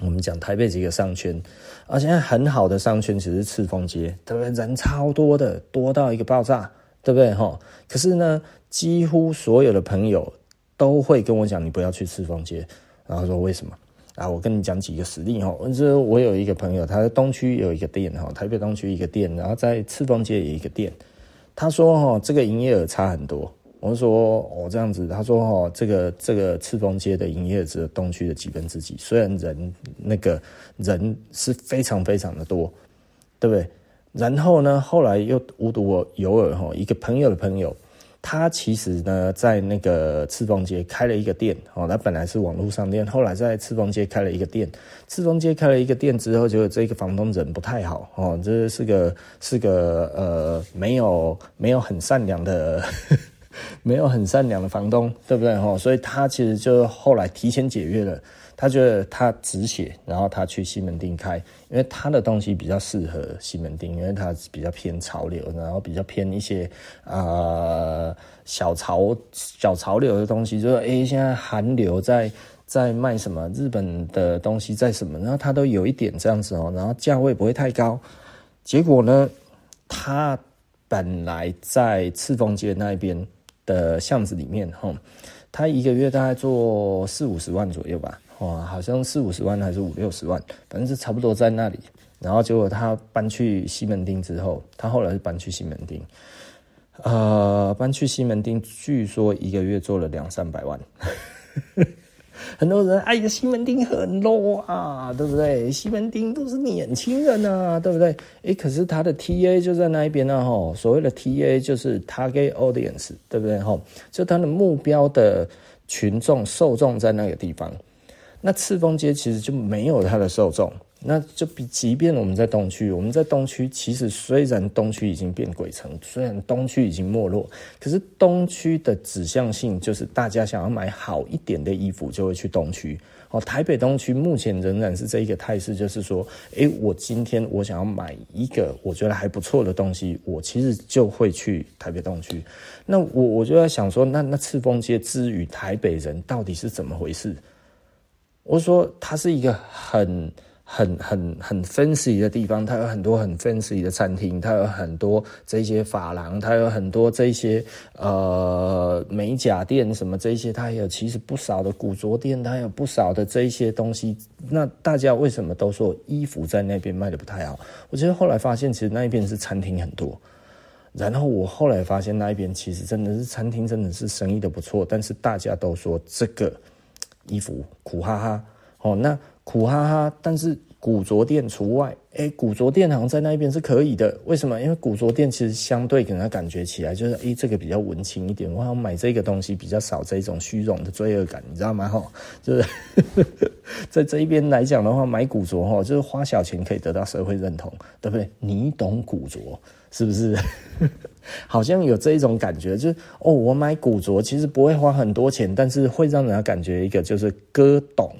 我们讲台北几个商圈，而、啊、现在很好的商圈其实是赤峰街，对不对？人超多的，多到一个爆炸，对不对齁？可是呢，几乎所有的朋友都会跟我讲你不要去赤峰街，然后说为什么啊？我跟你讲几个实例哈，就是我有一个朋友，他在东区有一个店哈，台北东区一个店，然后在赤峰街有一个店，他说哈这个营业额差很多，我说哦这样子，他说哈这个这个赤峰街的营业额只有东区的几分之几，虽然人那个人是非常非常的多，对不对？然后呢，后来又无独我有耳哈，一个朋友的朋友。他其实呢，在那个赤峰街开了一个店，哦，他本来是网络商店，后来在赤峰街开了一个店。赤峰街开了一个店之后，就这个房东人不太好，哦，这是个是个呃，没有没有很善良的，没有很善良的房东，对不对？哦，所以他其实就后来提前解约了。他觉得他止血，然后他去西门町开，因为他的东西比较适合西门町，因为他比较偏潮流，然后比较偏一些呃小潮小潮流的东西，就是哎现在韩流在在卖什么，日本的东西在什么，然后他都有一点这样子哦，然后价位不会太高。结果呢，他本来在赤峰街那边的巷子里面哈，他一个月大概做四五十万左右吧。哇，好像四五十万还是五六十万，反正是差不多在那里。然后结果他搬去西门町之后，他后来是搬去西门町，呃，搬去西门町，据说一个月做了两三百万。很多人哎呀，西门町很 low 啊，对不对？西门町都是年轻人啊，对不对？哎，可是他的 T A 就在那一边啊，吼，所谓的 T A 就是 target audience， 对不对？吼，就他的目标的群众受众在那个地方。那赤峰街其实就没有它的受众，那就比即便我们在东区，我们在东区其实虽然东区已经变鬼城，虽然东区已经没落，可是东区的指向性就是大家想要买好一点的衣服就会去东区。哦，台北东区目前仍然是这一个态势，就是说，诶，我今天我想要买一个我觉得还不错的东西，我其实就会去台北东区。那我我就在想说，那那赤峰街之于台北人到底是怎么回事？我说它是一个很很很很 fancy 的地方，它有很多很 fancy 的餐厅，它有很多这些发廊，它有很多这些呃美甲店什么这些，它有其实不少的古着店，它有不少的这些东西。那大家为什么都说衣服在那边卖得不太好？我觉得后来发现，其实那一边是餐厅很多。然后我后来发现那一边其实真的是餐厅，真的是生意的不错，但是大家都说这个。衣服苦哈哈，哦，那苦哈哈，但是古着店除外。哎，古着店好像在那边是可以的，为什么？因为古着店其实相对给人家感觉起来就是，哎，这个比较文青一点，我好像买这个东西比较少这种虚荣的罪恶感，你知道吗？哈，就是在这一边来讲的话，买古着哈，就是花小钱可以得到社会认同，对不对？你懂古着是不是？好像有这一种感觉，就是哦，我买古着其实不会花很多钱，但是会让人家感觉一个就是哥懂，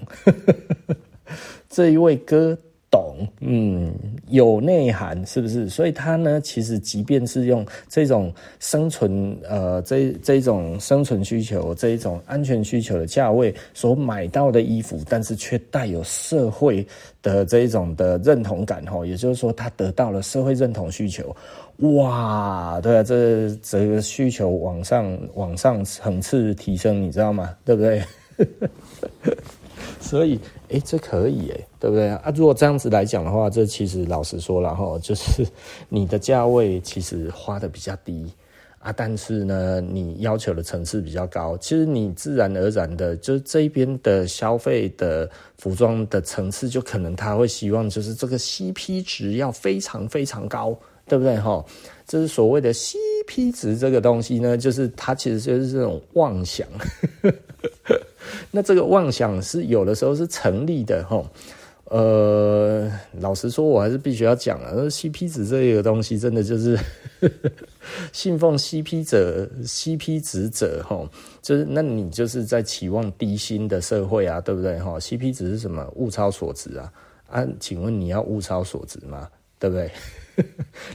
这一位哥懂，嗯，有内涵，是不是？所以它呢，其实即便是用这种生存，呃，这这种生存需求、这一种安全需求的价位所买到的衣服，但是却带有社会的这一种的认同感，吼，也就是说，它得到了社会认同需求。哇，对啊，这这个需求往上往上层次提升，你知道吗？对不对？所以，哎、欸，这可以哎、欸，对不对啊？如果这样子来讲的话，这其实老实说啦齁，就是你的价位其实花的比较低啊，但是呢，你要求的层次比较高，其实你自然而然的，就是这一边的消费的服装的层次，就可能他会希望就是这个 C P 值要非常非常高，对不对齁？这是所谓的 C P 值这个东西呢，就是它其实就是这种妄想。那这个妄想是有的时候是成立的齁，呃，老实说我还是必须要讲啊， C P 值这个东西真的就是信奉 C P 者 C P 值者齁，就是那你就是在期望低薪的社会啊，对不对齁？ C P 值是什么？物超所值啊，啊，请问你要物超所值吗？对不对？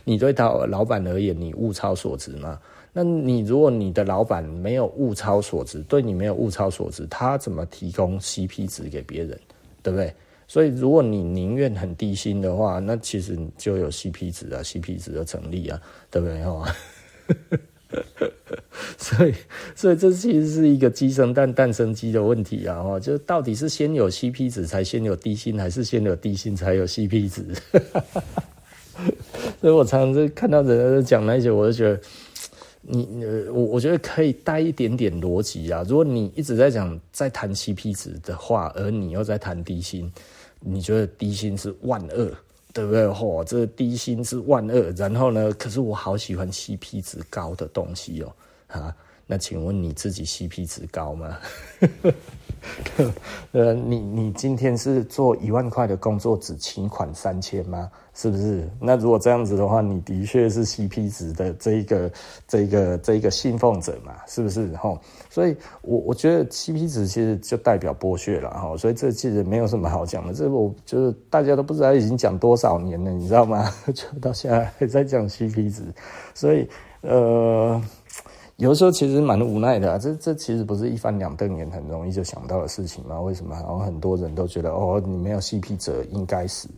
你对老板而言，你物超所值吗？那你如果你的老板没有物超所值，对你没有物超所值，他怎么提供 C P 值给别人，对不对？所以如果你宁愿很低薪的话，那其实就有 C P 值啊 ，C P 值的成立啊，对不对？所以，所以这其实是一个鸡生蛋，蛋生鸡的问题啊！哦，就是到底是先有 C P 值才先有低薪，还是先有低薪才有 C P 值？所以我常常就看到人家讲那些，我就觉得。你呃，我我觉得可以带一点点逻辑啊。如果你一直在讲在谈 C P 值的话，而你又在谈低薪，你觉得低薪是万恶，对不对？吼、哦，这低薪是万恶。然后呢，可是我好喜欢 C P 值高的东西哦，啊，那请问你自己 C P 值高吗？呃，你你今天是做一万块的工作，只请款三千吗？是不是？那如果这样子的话，你的确是 C P 值的这一个、这一个、这一个信奉者嘛，是不是？吼，所以我我觉得 C P 值其实就代表剥削了哈，所以这其实没有什么好讲的。这我就是大家都不知道已经讲多少年了，你知道吗？就到现在还在讲 C P 值，所以呃。有的时候其实蛮无奈的啊，这这其实不是一翻两瞪眼很容易就想到的事情嘛？为什么？然后很多人都觉得哦，你没有 C P 值应该死，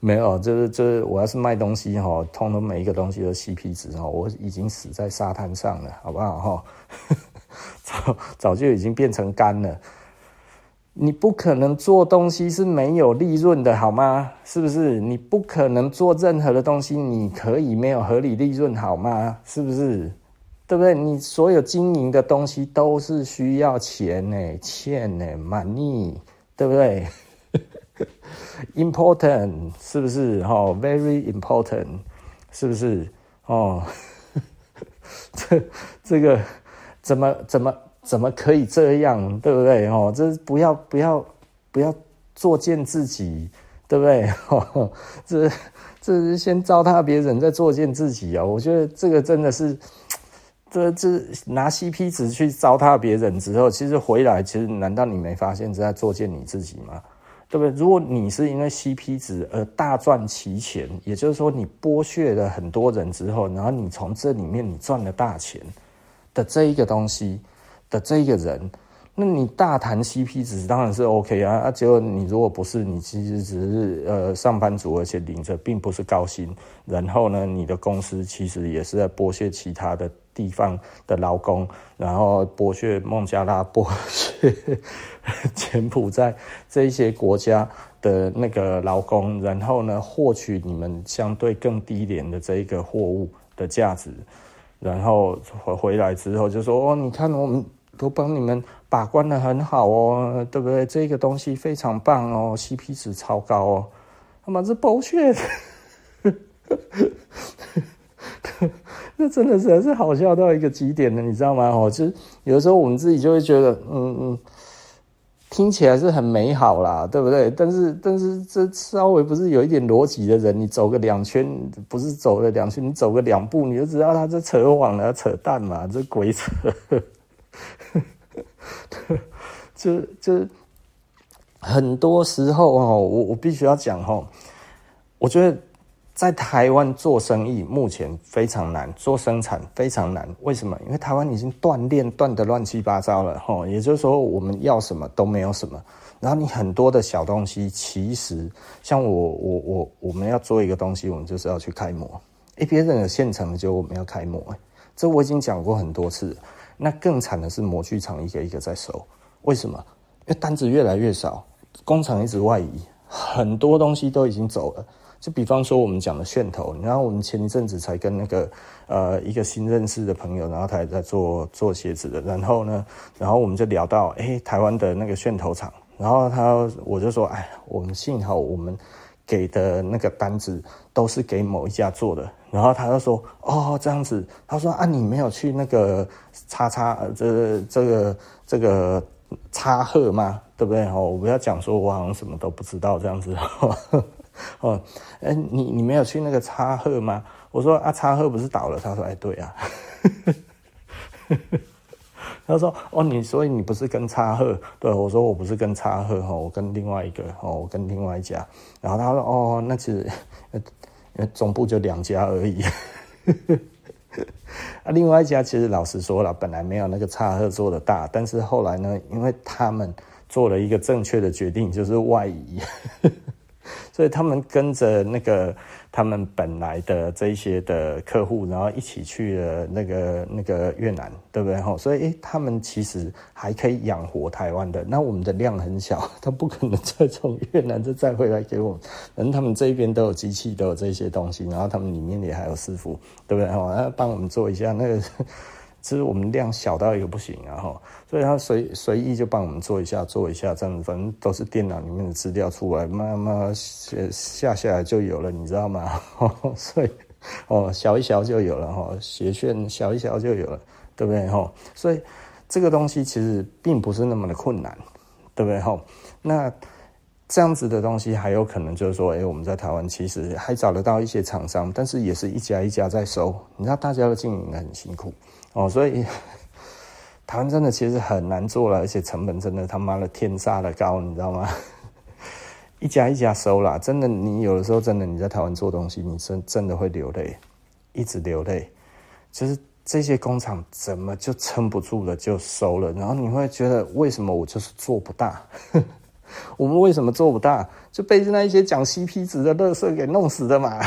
没有，就是就是我要是卖东西哈，通通每一个东西都 C P 值哈，我已经死在沙滩上了，好不好哈？早早就已经变成干了。你不可能做东西是没有利润的，好吗？是不是？你不可能做任何的东西，你可以没有合理利润，好吗？是不是？对不对？你所有经营的东西都是需要钱呢、欸，钱呢、欸、，money， 对不对？Important， 是不是？哦、oh, ，very important， 是不是？哦、oh, ，这这个怎么怎么？怎么可以这样，对不对？哦，这不要不要不要作践自己，对不对？哦，这这是先糟蹋别人，再作践自己啊！我觉得这个真的是，这这拿 C P 值去糟蹋别人之后，其实回来，其实难道你没发现是在作践你自己吗？对不对？如果你是因为 C P 值而大赚其钱，也就是说你剥削了很多人之后，然后你从这里面你赚了大钱的这一个东西。的这一个人，那你大谈 C P 值当然是 OK 啊，啊，结果你如果不是，你其实只是呃上班族，而且领着并不是高薪，然后呢，你的公司其实也是在剥削其他的地方的劳工，然后剥削孟加拉、剥削柬埔寨这一些国家的那个劳工，然后呢，获取你们相对更低廉的这一个货物的价值。然后回来之后就说哦，你看我们都帮你们把关得很好哦，对不对？这个东西非常棒哦 ，C P 值超高哦，他妈是剥削，那真的是是好笑到一个极点的，你知道吗？哦，就是有的时候我们自己就会觉得，嗯嗯，听起来是很美好啦，对不对？但是但是这稍微不是有一点逻辑的人，你走个两圈，不是走了两圈，你走个两步，你就知道他在扯谎了，扯淡嘛，这鬼扯。就就很多时候哦，我我必须要讲哦，我觉得在台湾做生意目前非常难，做生产非常难。为什么？因为台湾已经断链断得乱七八糟了哦，也就是说我们要什么都没有什么。然后你很多的小东西，其实像我我我我们要做一个东西，我们就是要去开模。诶，别人有现成的，结果我们要开模，欸，这我已经讲过很多次了。那更惨的是模具厂一个一个在收，为什么？因为单子越来越少，工厂一直外移，很多东西都已经走了。就比方说我们讲的楦头，然后我们前一阵子才跟那个呃一个新认识的朋友，然后他也在做做鞋子的，然后呢，然后我们就聊到诶台湾的那个楦头厂，然后他我就说，哎，我们幸好我们给的那个单子都是给某一家做的，然后他就说，哦，这样子，他说啊，你没有去那个叉叉这这个这个叉贺吗？对不对？哦，我不要讲说我好像什么都不知道这样子。呵呵哦，哎，你你没有去那个叉贺吗？我说啊，叉贺不是倒了？他说，哎，对啊。他说哦，你所以你不是跟叉贺？对，我说我不是跟叉贺哈，我跟另外一个哦，我跟另外一家。然后他说哦，那其实总部就两家而已。啊，另外一家其实老实说了，本来没有那个叉贺做的大，但是后来呢，因为他们做了一个正确的决定，就是外移。所以他们跟着那个他们本来的这一些的客户，然后一起去了那个那个越南，对不对？吼，所以诶，他们其实还可以养活台湾的。那我们的量很小，他不可能再从越南再再回来给我们。反正他们这边都有机器，都有这些东西，然后他们里面也还有师傅，对不对？吼，那帮我们做一下那个。其实我们量小到一个不行啊齁，所以他随随意就帮我们做一下做一下这样子，反正都是电脑里面的资料出来，慢慢下下来就有了，你知道吗？所以哦，小一小就有了齁，鞋楦小一小就有了，对不对齁？所以这个东西其实并不是那么的困难，对不对齁？那这样子的东西还有可能就是说，哎、欸，我们在台湾其实还找得到一些厂商，但是也是一家一家在收，你知道大家都经营得很辛苦。哦，所以台湾真的其实很难做了，而且成本真的他妈的天杀的高，你知道吗？一家一家收啦，真的，你有的时候真的你在台湾做东西，你真真的会流泪，一直流泪，就是这些工厂怎么就撑不住了就收了，然后你会觉得为什么我就是做不大？我们为什么做不大？就被那一些讲 C P 值的垃圾给弄死的嘛。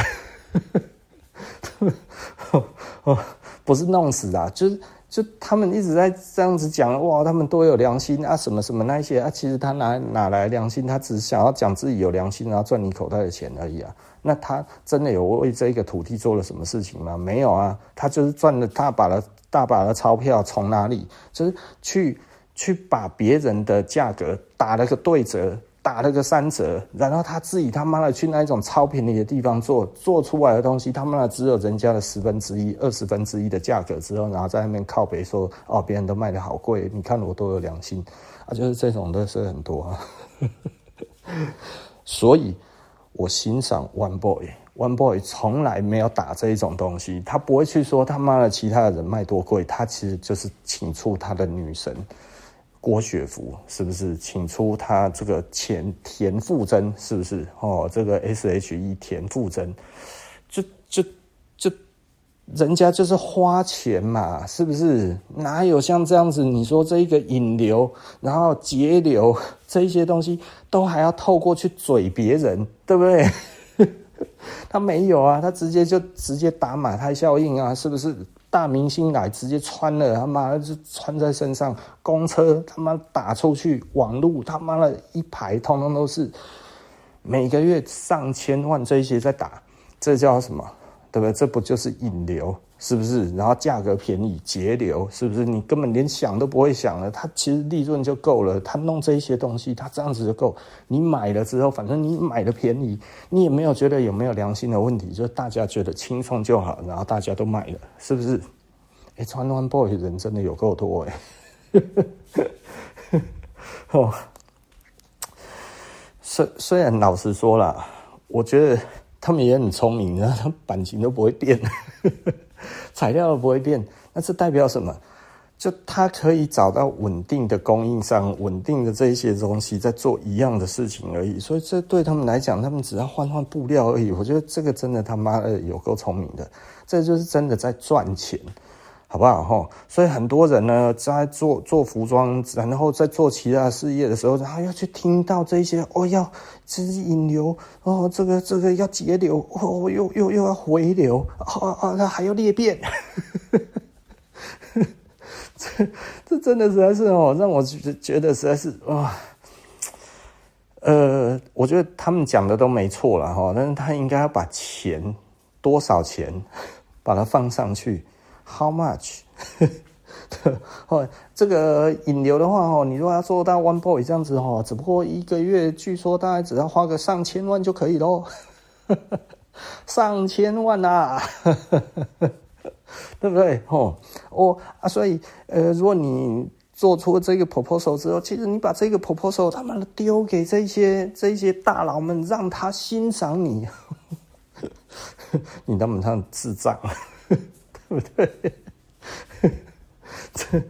哦哦，不是弄死啊，就是就他们一直在这样子讲，哇，他们多有良心啊，什么什么那一些啊，其实他哪哪来良心？他只想要讲自己有良心，然后赚你口袋的钱而已啊。那他真的有为这个土地做了什么事情吗？没有啊，他就是赚了大把的大把的钞票，从哪里就是去去把别人的价格打了个对折。打了个三折，然后他自己他妈的去那一种超便宜的地方做，做出来的东西他妈的只有人家的十分之一、二十分之一的价格之后，然后在那边靠北说，哦，别人都卖得好贵，你看我多有良心啊，就是这种垃圾很多啊。所以我欣赏 One Boy， One Boy 从来没有打这一种东西，他不会去说他妈的其他的人卖多贵，他其实就是请出他的女神。郭雪芙是不是请出他这个前田馥甄是不是哦？这个 S H E 田馥甄，就就就人家就是花钱嘛，是不是？哪有像这样子？你说这一个引流，然后节流这一些东西，都还要透过去嘴别人，对不对？他没有啊，他直接就直接打马太效应啊，是不是？大明星来直接穿了，他妈就穿在身上，公车他妈打出去，网路他妈的一排通通都是，每个月上千万这些在打，这叫什么？对不对？这不就是引流，是不是？然后价格便宜节流，是不是？你根本连想都不会想了，他其实利润就够了，他弄这些东西，他这样子就够。你买了之后，反正你买的便宜，你也没有觉得有没有良心的问题，就是大家觉得轻松就好，然后大家都买了，是不是？哎、欸，穿 One Boy 人真的有够多哎、欸。哦，虽虽然老实说啦，我觉得他们也很聪明，然后他们版型都不会变。材料不会变，那是代表什么？就他可以找到稳定的供应商，稳定的这一些东西在做一样的事情而已，所以这对他们来讲，他们只要换换布料而已。我觉得这个真的他妈的有够聪明的，这就是真的在赚钱，好不好齁？所以很多人呢在做做服装，然后在做其他事业的时候，然后要去听到这些哦，要这是引流哦，这个这个要节流哦，又又又要回流哦哦，那还要裂变。这这真的实在是哦，让我觉得实在是哇，呃，我觉得他们讲的都没错啦哈，但是他应该要把钱多少钱把它放上去 ，how much？ 哦，这个引流的话哦，你如果要做到 One Boy 这样子哦，只不过一个月据说大概只要花个上千万就可以咯，上千万啊！对不对？哦哦啊，所以呃，如果你做出这个 proposal 之后，其实你把这个 proposal 他们丢给这些这些大佬们，让他欣赏你，你他们像智障，对不对？这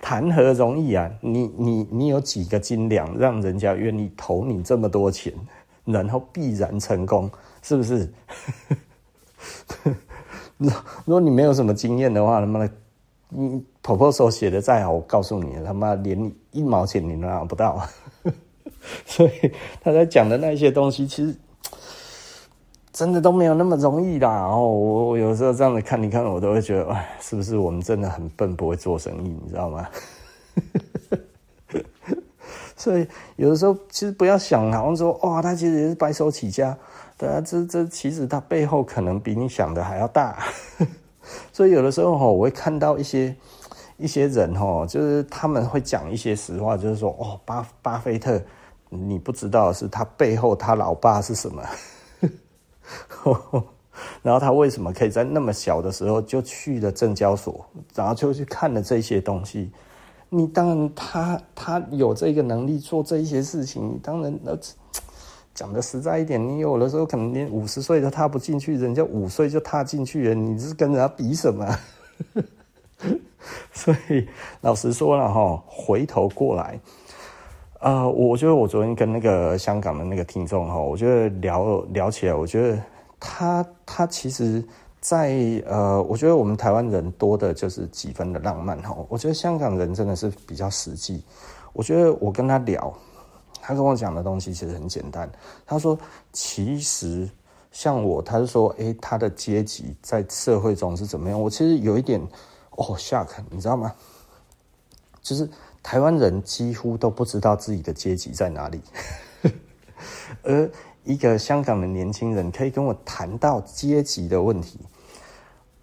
谈何容易啊！你你你有几个斤两，让人家愿意投你这么多钱，然后必然成功，是不是？如果你没有什么经验的话，他妈的，你 proposal 写的再好，我告诉你，他妈连你一毛钱你都拿不到。所以他在讲的那些东西，其实真的都没有那么容易啦。哦，我我有时候这样子看，你看我都会觉得，哎，是不是我们真的很笨，不会做生意，你知道吗？所以有的时候其实不要想，好像说哇，他其实也是白手起家。对啊，这这其实它背后可能比你想的还要大，所以有的时候、哦、我会看到一些一些人、哦、就是他们会讲一些实话，就是说哦，巴巴菲特，你不知道的是他背后他老爸是什么，然后他为什么可以在那么小的时候就去了证交所，然后就去看了这些东西。你当然他他有这个能力做这一些事情，你当然呃。讲的实在一点，你有的时候可能连五十岁都踏不进去，人家五岁就踏进去了，你是跟人家比什么？所以老实说了哈，回头过来，呃，我觉得我昨天跟那个香港的那个听众哈，我觉得聊聊起来，我觉得他他其实在呃，我觉得我们台湾人多的就是几分的浪漫哈，我觉得香港人真的是比较实际。我觉得我跟他聊。他跟我讲的东西其实很简单，他说其实像我，他就说诶、欸、他的阶级在社会中是怎么样，我其实有一点哦 shock， 你知道吗？就是台湾人几乎都不知道自己的阶级在哪里，而一个香港的年轻人可以跟我谈到阶级的问题，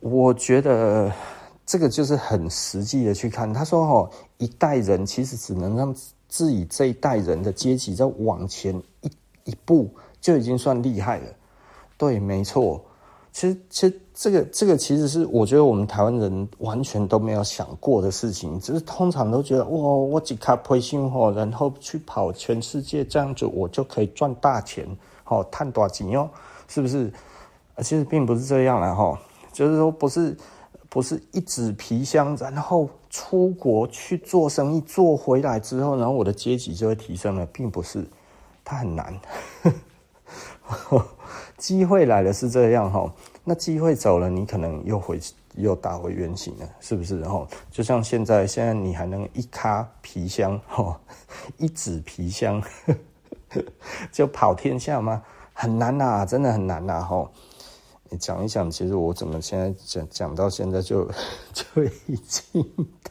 我觉得这个就是很实际的去看。他说哦，一代人其实只能让自己这一代人的阶级再往前一一步就已经算厉害了，对，没错。其实，其实这个这个其实是我觉得我们台湾人完全都没有想过的事情，只是通常都觉得哇，我几卡培训哦，然后去跑全世界这样子，我就可以赚大钱哦，赚大钱哦，是不是？其实并不是这样啦哈，就是说不是。不是一纸皮箱，然后出国去做生意，做回来之后，然后我的阶级就会提升了，并不是，它很难。机会来了是这样哈，那机会走了，你可能又回又打回原形了，是不是？哈，就像现在，现在你还能一卡皮箱哈，一纸皮箱就跑天下吗？很难呐、啊，真的很难呐、啊，哈。你讲一讲，其实我怎么现在讲讲到现在就就已经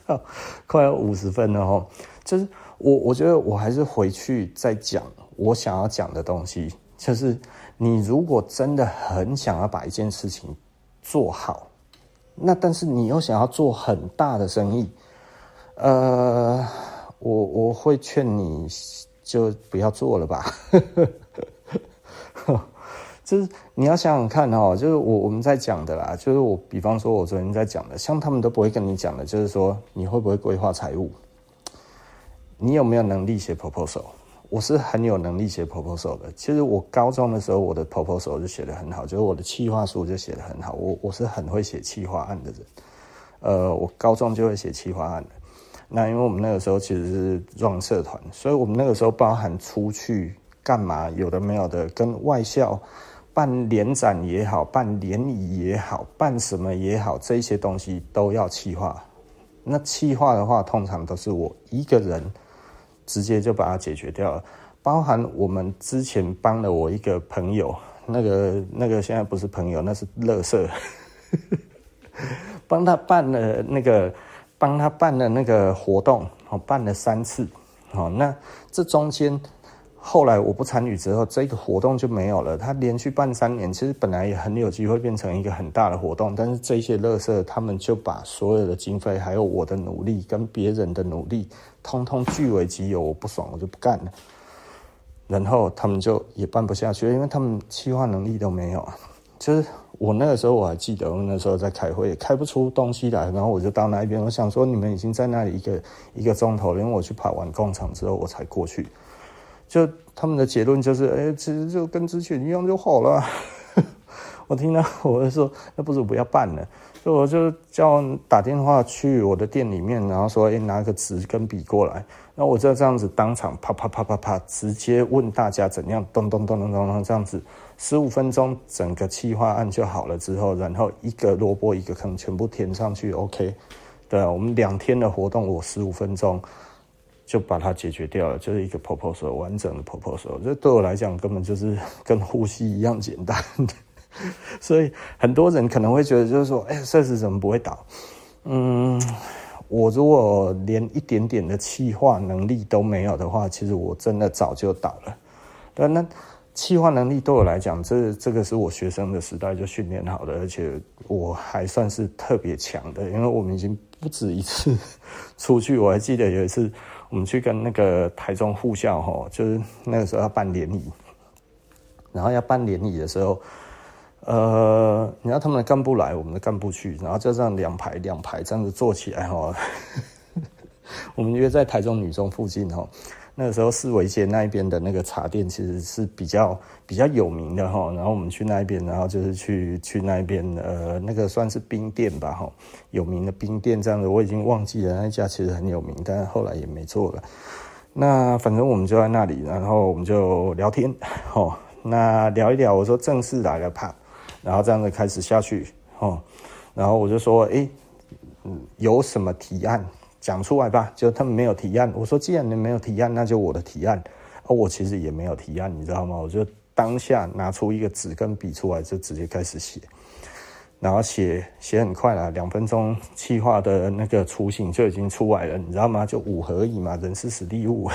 到快要五十分了齁，就是我我觉得我还是回去再讲我想要讲的东西，就是你如果真的很想要把一件事情做好，那但是你又想要做很大的生意，呃，我我会劝你就不要做了吧。就是你要想想看哦，就是我我们在讲的啦，就是我比方说我昨天在讲的，像他们都不会跟你讲的，就是说你会不会规划财务，你有没有能力写 proposal？ 我是很有能力写 proposal 的，其实我高中的时候我的 proposal 就写得很好，就是我的企划书就写得很好，我我是很会写企划案的人，呃，我高中就会写企划案的，那因为我们那个时候其实是壮社团，所以我们那个时候包含出去干嘛有的没有的，跟外校办联展也好，办联谊也好，办什么也好，这些东西都要企划。那企划的话通常都是我一个人直接就把它解决掉了，包含我们之前帮了我一个朋友，那个那个现在不是朋友，那是垃圾帮他办了那个帮他办了那个活动，我办了三次，那这中间后来我不参与之后，这个活动就没有了。他连续办三年，其实本来也很有机会变成一个很大的活动，但是这些垃圾他们就把所有的经费，还有我的努力跟别人的努力，通通据为己有。我不爽，我就不干了。然后他们就也办不下去，因为他们企划能力都没有。就是我那个时候我还记得，我那时候在开会，也开不出东西来。然后我就到那边，我想说你们已经在那里一个一个钟头了，因为我去跑完工厂之后我才过去。就他们的结论就是，哎、欸，其实就跟之前一样就好了。我听到我就说，那不是不要办了，所以我就叫打电话去我的店里面，然后说，哎、欸，拿个纸跟笔过来。然后我就这样子当场啪啪啪啪啪，直接问大家怎样，咚咚咚咚咚咚这样子，十五分钟整个企划案就好了之后，然后一个萝卜一个坑，全部填上去 ，OK。对，我们两天的活动，我十五分钟。就把它解决掉了，就是一个 proposal 完整的 proposal， 这对我来讲根本就是跟呼吸一样简单的。所以很多人可能会觉得就是说，哎、欸，社死怎么不会倒？嗯，我如果连一点点的企划能力都没有的话，其实我真的早就倒了。对，那企划能力对我来讲，这这个是我学生的时代就训练好的，而且我还算是特别强的，因为我们已经不止一次出去，我还记得有一次。我们去跟那个台中护校吼，就是那个时候要办联谊，然后要办联谊的时候，呃，你知道他们的干部来，我们的干部去，然后就这样两排两排这样子坐起来吼。我们约在台中女中附近吼，那个时候四维街那一边的那个茶店其实是比较比较有名的吼，然后我们去那一边，然后就是去去那一边呃那个算是冰店吧吼，有名的冰店这样子，我已经忘记了那一家其实很有名，但是后来也没做了。那反正我们就在那里，然后我们就聊天吼，那聊一聊，我说正式来了啪，然后这样子开始下去吼，然后我就说哎、欸，有什么提案？讲出来吧，就他们没有提案。我说，既然你没有提案，那就我的提案。哦，我其实也没有提案，你知道吗？我就当下拿出一个纸跟笔出来，就直接开始写。然后写写很快啦，两分钟企划的那个雏形就已经出来了，你知道吗？就五合一嘛，人事实力物，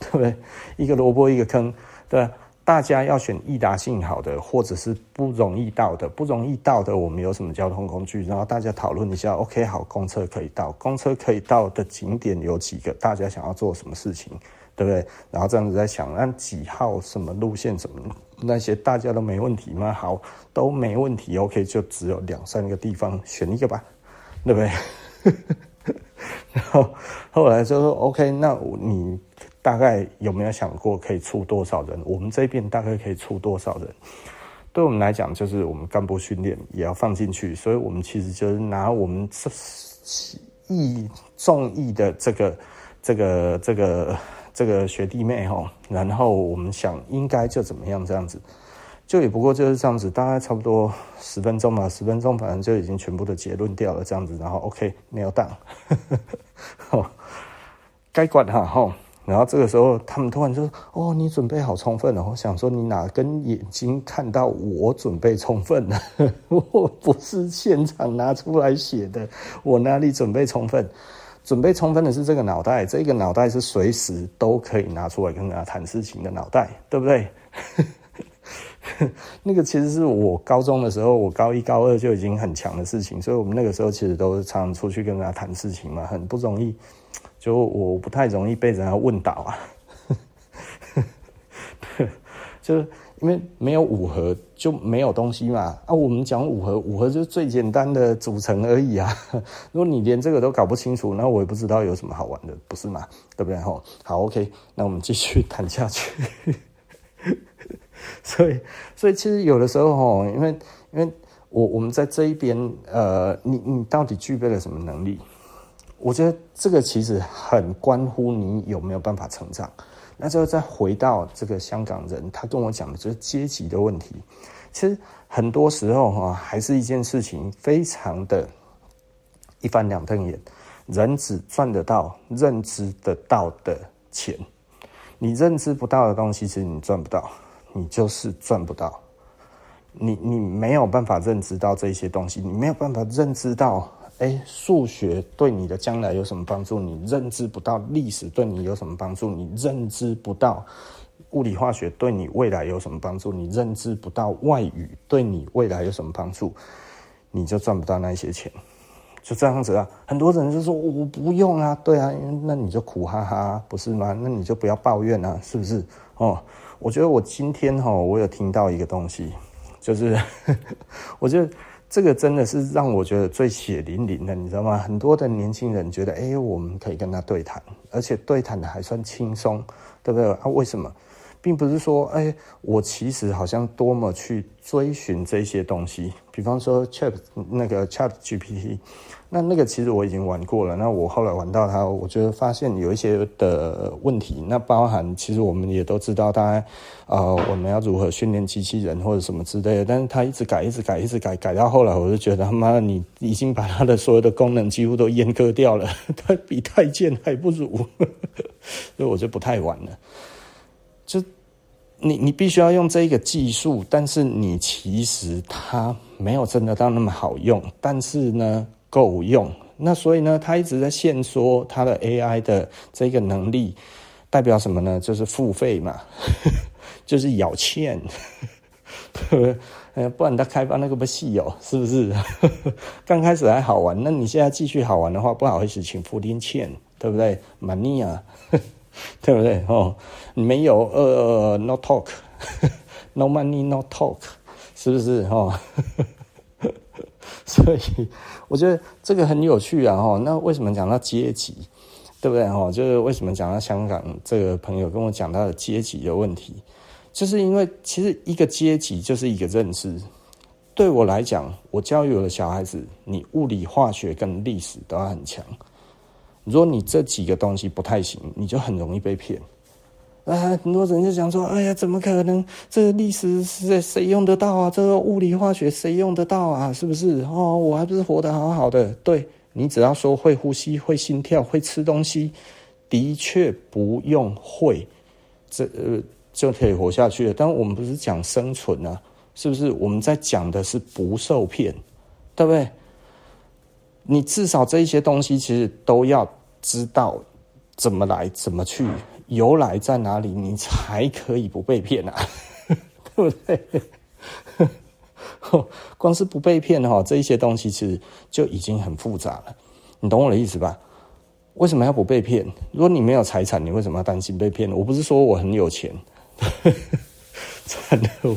对不对？一个萝卜一个坑，对吧？大家要选易达性好的，或者是不容易到的。不容易到的，我们有什么交通工具？然后大家讨论一下。OK， 好，公车可以到，公车可以到的景点有几个？大家想要做什么事情，对不对？然后这样子在想，按几号、什么路线、什么那些，大家都没问题吗？好，都没问题。OK， 就只有两三个地方，选一个吧，对不对？然后后来就说 OK， 那你。大概有没有想过可以出多少人？我们这边大概可以出多少人？对我们来讲，就是我们干部训练也要放进去，所以我们其实就是拿我们这亿众亿的这个、这个、这个、这个学弟妹吼，然后我们想应该就怎么样这样子，就也不过就是这样子，大概差不多十分钟吧，十分钟反正就已经全部的结论掉了这样子，然后 OK 没有档，好，该管哈吼。然后这个时候，他们突然就说：“哦，你准备好充分了。”我想说，你哪根眼睛看到我准备充分了？我不是现场拿出来写的，我哪里准备充分？准备充分的是这个脑袋，这个脑袋是随时都可以拿出来跟大家谈事情的脑袋，对不对？那个其实是我高中的时候，我高一高二就已经很强的事情，所以我们那个时候其实都是常常出去跟大家谈事情嘛，很不容易。就我不太容易被人家问倒啊，就是因为没有五合就没有东西嘛啊！我们讲五合，五合就是最简单的组成而已啊。如果你连这个都搞不清楚，那我也不知道有什么好玩的，不是嘛？对不对？吼，好 ，OK， 那我们继续谈下去。所以，所以其实有的时候吼，因为因为我我们在这一边，呃，你你到底具备了什么能力？我觉得这个其实很关乎你有没有办法成长。那就再回到这个香港人，他跟我讲的就是阶级的问题。其实很多时候哈，还是一件事情非常的一翻两瞪眼，人只赚得到认知得到的钱，你认知不到的东西，其实你赚不到，你就是赚不到。你你没有办法认知到这些东西，你没有办法认知到。哎，数学对你的将来有什么帮助？你认知不到。历史对你有什么帮助？你认知不到。物理化学对你未来有什么帮助？你认知不到。外语对你未来有什么帮助？你就赚不到那些钱，就这样子啊。很多人就说我不用啊，对啊，那你就苦哈哈，不是吗？那你就不要抱怨啊，是不是？哦，我觉得我今天哈、哦，我有听到一个东西，就是我觉得。这个真的是让我觉得最血淋淋的，你知道吗？很多的年轻人觉得，哎，我们可以跟他对谈，而且对谈的还算轻松，对不对？啊，为什么？并不是说，哎，我其实好像多么去追寻这些东西，比方说 Chat 那个 ChatGPT， 那那个其实我已经玩过了，那我后来玩到它，我觉得发现有一些的问题，那包含其实我们也都知道大概，呃，我们要如何训练机器人或者什么之类的，但是它一直改，一直改，一直改，改到后来我就觉得他妈的你已经把它的所有的功能几乎都阉割掉了，它比太监还不如，所以我就不太玩了。就你你必须要用这一个技术，但是你其实它没有真的到那么好用，但是呢够用。那所以呢，它一直在限缩它的 A I 的这个能力，代表什么呢？就是付费嘛，就是咬钱，对不对？不然他开发那个不细哦，是不是？刚开始还好玩，那你现在继续好玩的话，不好意思，请付点钱，对不对？蛮腻啊。对不对？哦，没有呃 ，no talk，no money no talk， 是不是？哦，所以我觉得这个很有趣啊！哦，那为什么讲到阶级，对不对？哦，就是为什么讲到香港这个朋友跟我讲到的阶级的问题，就是因为其实一个阶级就是一个认知。对我来讲，我教育我的小孩子，你物理、化学跟历史都要很强。如果你这几个东西不太行，你就很容易被骗。啊，很多人就想说，哎呀，怎么可能？这个历史谁谁用得到啊？这个物理化学谁用得到啊？是不是？哦，我还不是活得好好的。对，你只要说会呼吸、会心跳、会吃东西，的确不用会，这呃就可以活下去了。但我们不是讲生存啊，是不是？我们在讲的是不受骗，对不对？你至少这一些东西其实都要知道怎么来怎么去，由来在哪里，你才可以不被骗啊，对不对？光是不被骗哈，这一些东西其实就已经很复杂了，你懂我的意思吧？为什么要不被骗？如果你没有财产，你为什么要担心被骗？我不是说我很有钱，惨了我，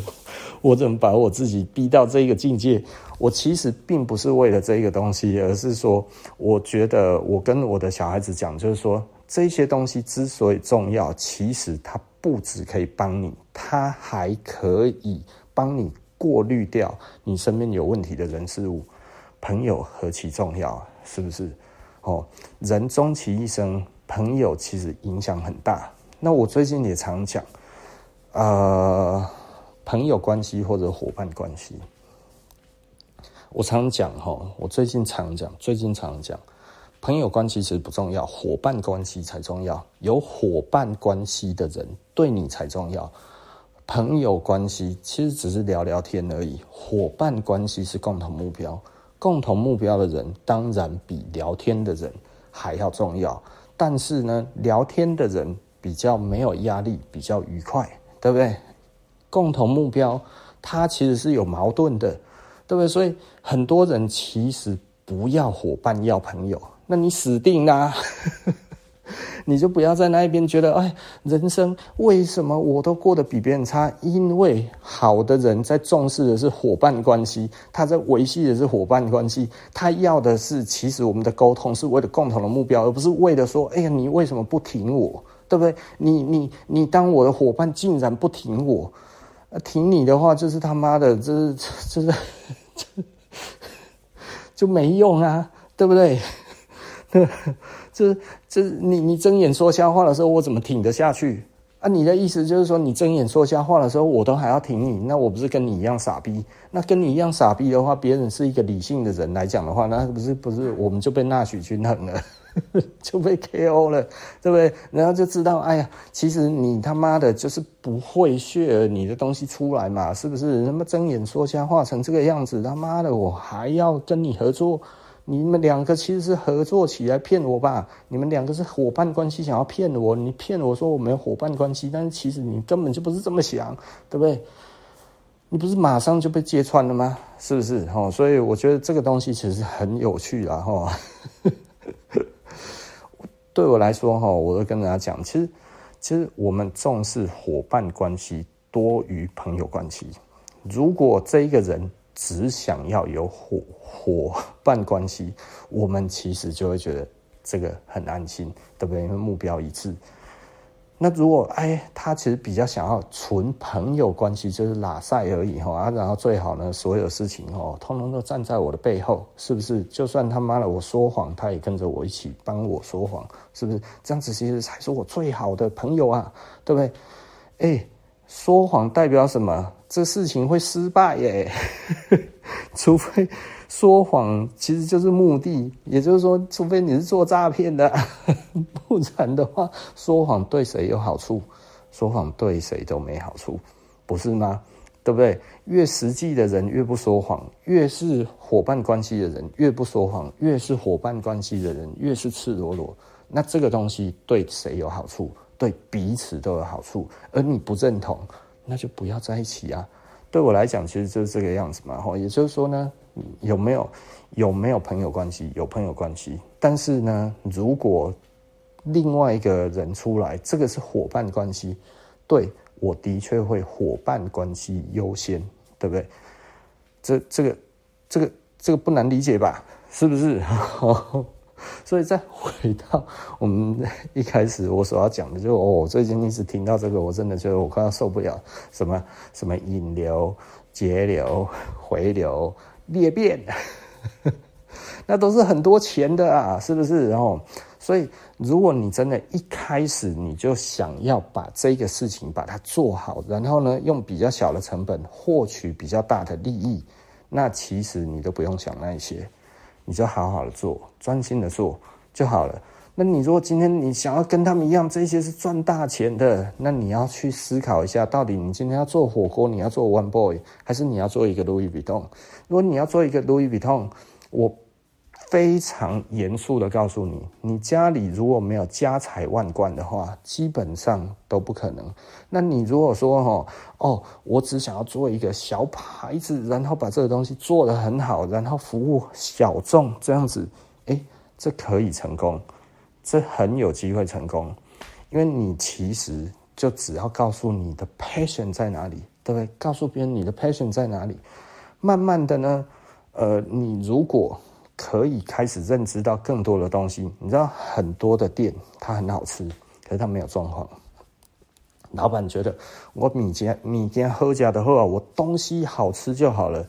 我怎么把我自己逼到这个境界？我其实并不是为了这个东西，而是说，我觉得我跟我的小孩子讲，就是说，这些东西之所以重要，其实它不只可以帮你，它还可以帮你过滤掉你身边有问题的人事物。朋友何其重要，是不是？哦，人终其一生，朋友其实影响很大。那我最近也常讲，呃，朋友关系或者伙伴关系。我常讲齁，我最近常讲，最近常讲，朋友关系其实不重要，伙伴关系才重要。有伙伴关系的人对你才重要。朋友关系其实只是聊聊天而已，伙伴关系是共同目标。共同目标的人当然比聊天的人还要重要，但是呢，聊天的人比较没有压力，比较愉快，对不对？共同目标它其实是有矛盾的。对不对？所以很多人其实不要伙伴，要朋友，那你死定啦！你就不要在那一边觉得，哎，人生为什么我都过得比别人差？因为好的人在重视的是伙伴关系，他在维系的是伙伴关系，他要的是其实我们的沟通是为了共同的目标，而不是为了说，哎呀，你为什么不挺我？对不对？你你你当我的伙伴竟然不挺我，挺你的话就是他妈的，就是就是。就没用啊，对不对？这这你你睁眼说瞎话的时候，我怎么挺得下去啊？你的意思就是说，你睁眼说瞎话的时候，我都还要挺你，那我不是跟你一样傻逼？那跟你一样傻逼的话，别人是一个理性的人来讲的话，那不是不是我们就被纳许均衡了？就被 K O 了，对不对？然后就知道，哎呀，其实你他妈的就是不会share你的东西出来嘛，是不是？他妈睁眼说瞎话成这个样子，他妈的，我还要跟你合作？你们两个其实是合作起来骗我吧？你们两个是伙伴关系，想要骗我？你骗我说我没有伙伴关系，但是其实你根本就不是这么想，对不对？你不是马上就被揭穿了吗？是不是？哦，所以我觉得这个东西其实很有趣啦，哈、哦。对我来说哈，我都跟大家讲，其实其实我们重视伙伴关系多于朋友关系。如果这一个人只想要有伙伙伴关系，我们其实就会觉得这个很安心，对不对？因为目标一致。那如果哎，他其实比较想要纯朋友关系，就是拉塞而已哈、啊，然后最好呢，所有事情哦，通通都站在我的背后，是不是？就算他妈的我说谎，他也跟着我一起帮我说谎，是不是？这样子其实才是我最好的朋友啊，对不对？哎，说谎代表什么？这事情会失败耶，除非说谎其实就是目的，也就是说，除非你是做诈骗的，不然的话，说谎对谁有好处？说谎对谁都没好处，不是吗？对不对？越实际的人越不说谎，越是伙伴关系的人越不说谎，越是伙伴关系的人越是赤裸裸。那这个东西对谁有好处？对彼此都有好处，而你不认同，那就不要在一起啊！对我来讲，其实就是这个样子嘛。吼，也就是说呢，有没有有没有朋友关系？有朋友关系，但是呢，如果另外一个人出来，这个是伙伴关系，对我的确会伙伴关系优先，对不对？这这个这个这个不难理解吧？是不是？所以再回到我们一开始我所要讲的，就哦，我最近一直听到这个，我真的觉得我快要受不了，什么什么引流、节流、回流、裂变，那都是很多钱的啊，是不是？然后，所以如果你真的一开始你就想要把这个事情把它做好，然后呢，用比较小的成本获取比较大的利益，那其实你都不用想那一些。你就好好的做，专心的做就好了。那你如果今天你想要跟他们一样，这些是赚大钱的，那你要去思考一下，到底你今天要做火锅，你要做 One Boy， 还是你要做一个 Louis Vuitton？ 如果你要做一个 Louis Vuitton， 我非常严肃的告诉你，你家里如果没有家财万贯的话，基本上都不可能。那你如果说哦，哦，我只想要做一个小牌子，然后把这个东西做得很好，然后服务小众这样子，哎，这可以成功，这很有机会成功，因为你其实就只要告诉你的 passion 在哪里，对不对？告诉别人你的 passion 在哪里，慢慢的呢，呃，你如果可以开始认知到更多的东西。你知道很多的店它很好吃，可是它没有装潢。老板觉得我米家米家好吃就好啊，我东西好吃就好了。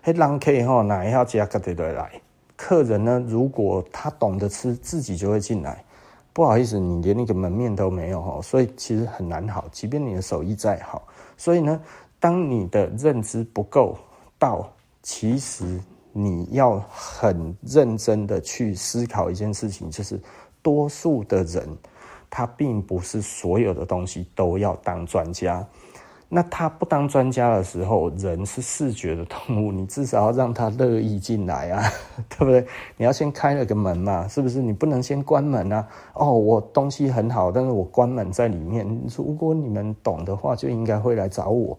嘿，人客吼哪一要加个对对来？客人呢，如果他懂得吃，自己就会进来。不好意思，你连一个门面都没有哈，所以其实很难好。即便你的手艺再好，所以呢，当你的认知不够到，其实。你要很认真的去思考一件事情，就是多数的人，他并不是所有的东西都要当专家。那他不当专家的时候，人是视觉的动物，你至少要让他乐意进来啊，对不对？你要先开了个门嘛，是不是？你不能先关门啊。哦，我东西很好，但是我关门在里面。如果你们懂的话，就应该会来找我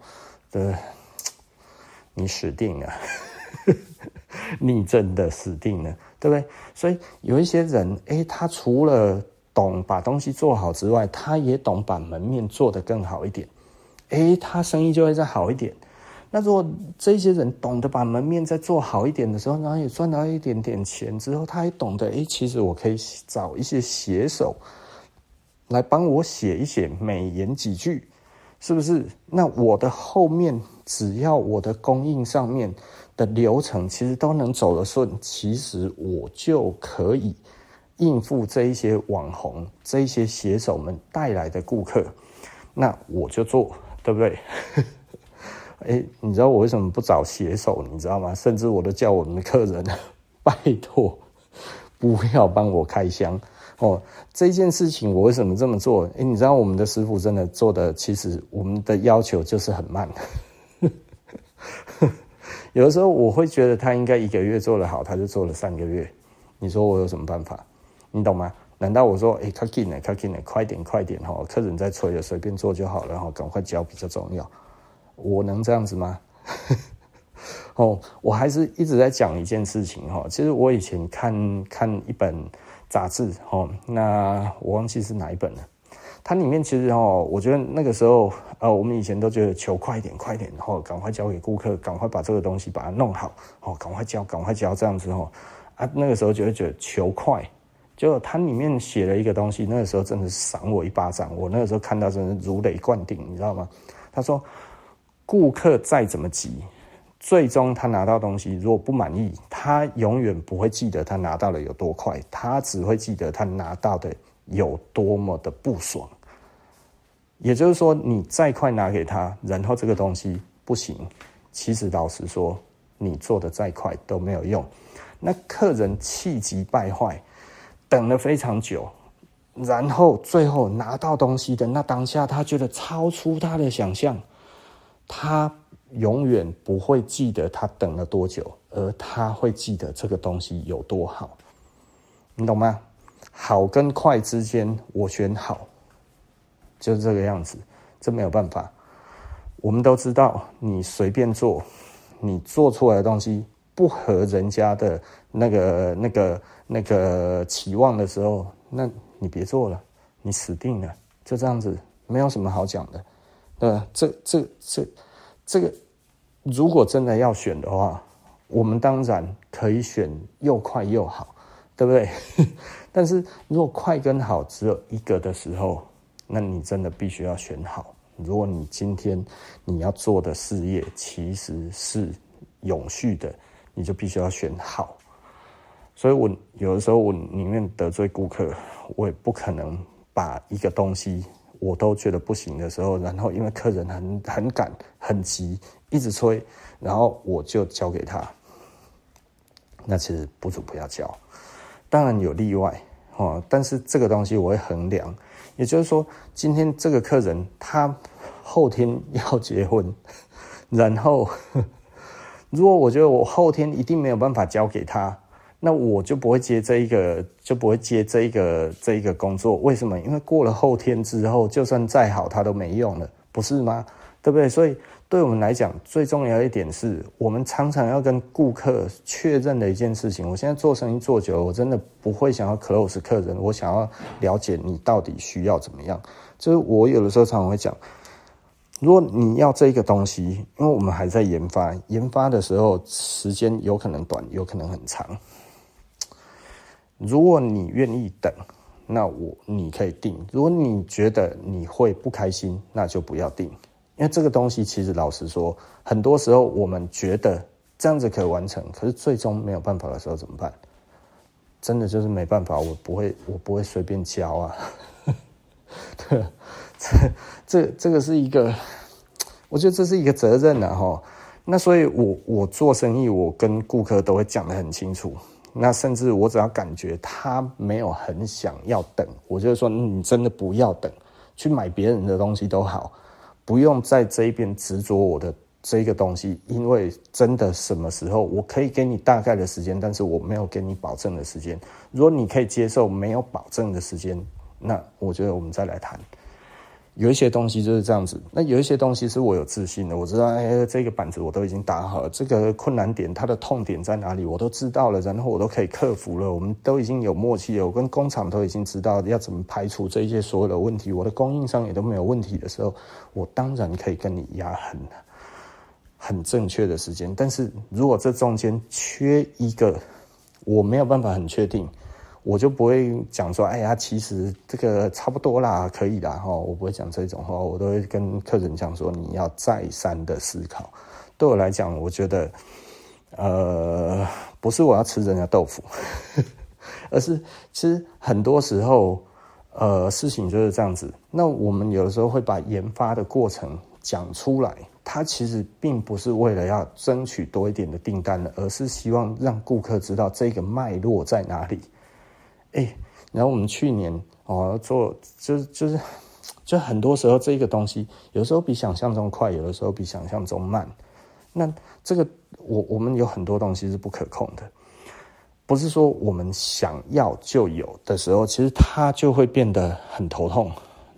的。你死定了。你真的死定了，对不对？所以有一些人，诶，他除了懂把东西做好之外，他也懂把门面做得更好一点，诶，他生意就会再好一点。那如果这些人懂得把门面再做好一点的时候，然后也赚到一点点钱之后，他也懂得，诶，其实我可以找一些写手来帮我写一写，美言几句，是不是？那我的后面，只要我的供应上面的流程其实都能走得顺，其实我就可以应付这一些网红、这一些写手们带来的顾客，那我就做，对不对？欸，你知道我为什么不找写手，你知道吗？甚至我都叫我们的客人，拜托，不要帮我开箱哦。这件事情我为什么这么做？欸，你知道我们的师傅真的做的，其实我们的要求就是很慢。有的时候我会觉得他应该一个月做得好，他就做了三个月。你说我有什么办法？你懂吗？难道我说，哎、欸，快进来，快进来，快点，快点哈！客人在催了，随便做就好了，然后赶快交比较重要。我能这样子吗？哦，我还是一直在讲一件事情哈。其实我以前看看一本杂志哈，那我忘记是哪一本了。它里面其实哦，我觉得那个时候呃，我们以前都觉得求快一点，快一点，然后赶快交给顾客，赶快把这个东西把它弄好，哦，赶快交，赶快交这样子哦。啊，那个时候就会觉得求快。结果它里面写了一个东西，那个时候真的是赏我一巴掌，我那个时候看到真的是如雷贯顶，你知道吗？他说，顾客再怎么急，最终他拿到东西如果不满意，他永远不会记得他拿到了有多快，他只会记得他拿到的有多么的不爽。也就是说，你再快拿给他，然后这个东西不行，其实老实说，你做的再快都没有用。那客人气急败坏，等了非常久，然后最后拿到东西的那当下，他觉得超出他的想象，他永远不会记得他等了多久，而他会记得这个东西有多好，你懂吗？好跟快之间，我选好。就是这个样子，这没有办法。我们都知道，你随便做，你做出来的东西不合人家的那个、那个、那个期望的时候，那你别做了，你死定了，就这样子，没有什么好讲的。对吧？这、这、这、这个，如果真的要选的话，我们当然可以选又快又好，对不对？但是如果快跟好只有一个的时候，那你真的必须要选好。如果你今天你要做的事业其实是永续的，你就必须要选好。所以我有的时候我宁愿得罪顾客，我也不可能把一个东西我都觉得不行的时候，然后因为客人很很赶很急，一直催，然后我就交给他。那其实不如不要交。当然有例外哦，但是这个东西我会衡量。也就是说，今天这个客人他后天要结婚，然后如果我觉得我后天一定没有办法交给他，那我就不会接这一个，就不会接这一个这一个工作。为什么？因为过了后天之后，就算再好他都没用了，不是吗？对不对？所以对我们来讲，最重要一点是我们常常要跟顾客确认的一件事情。我现在做生意做久了，我真的不会想要 close 客人，我想要了解你到底需要怎么样。就是我有的时候常常会讲，如果你要这个东西，因为我们还在研发，研发的时候时间有可能短，有可能很长。如果你愿意等，那我你可以定；如果你觉得你会不开心，那就不要定。因为这个东西其实老实说，很多时候我们觉得这样子可以完成，可是最终没有办法的时候怎么办？真的就是没办法，我不会，我不会随便交啊。对，这这这个是一个，我觉得这是一个责任啊齁。那所以我我做生意，我跟顾客都会讲得很清楚。那甚至我只要感觉他没有很想要等，我就说你真的不要等，去买别人的东西都好。不用在这一边执着我的这个东西，因为真的什么时候我可以给你大概的时间，但是我没有给你保证的时间。如果你可以接受没有保证的时间，那我觉得我们再来谈。有一些东西就是这样子，那有一些东西是我有自信的，我知道哎，这个板子我都已经打好了，这个困难点它的痛点在哪里我都知道了，然后我都可以克服了，我们都已经有默契了，我跟工厂都已经知道要怎么排除这一些所有的问题，我的供应商也都没有问题的时候，我当然可以跟你压很很正确的时间。但是如果这中间缺一个我没有办法很确定，我就不会讲说，哎呀，其实这个差不多啦，可以啦，我不会讲这种话，我都会跟客人讲说，你要再三的思考。对我来讲，我觉得，呃，不是我要吃人家豆腐，而是其实很多时候呃，事情就是这样子。那我们有的时候会把研发的过程讲出来，它其实并不是为了要争取多一点的订单了，而是希望让顾客知道这个脉络在哪里。哎，然后我们去年哦做就是就是就很多时候这个东西，有时候比想象中快，有的时候比想象中慢。那这个我我们有很多东西是不可控的。不是说我们想要就有的时候，其实它就会变得很头痛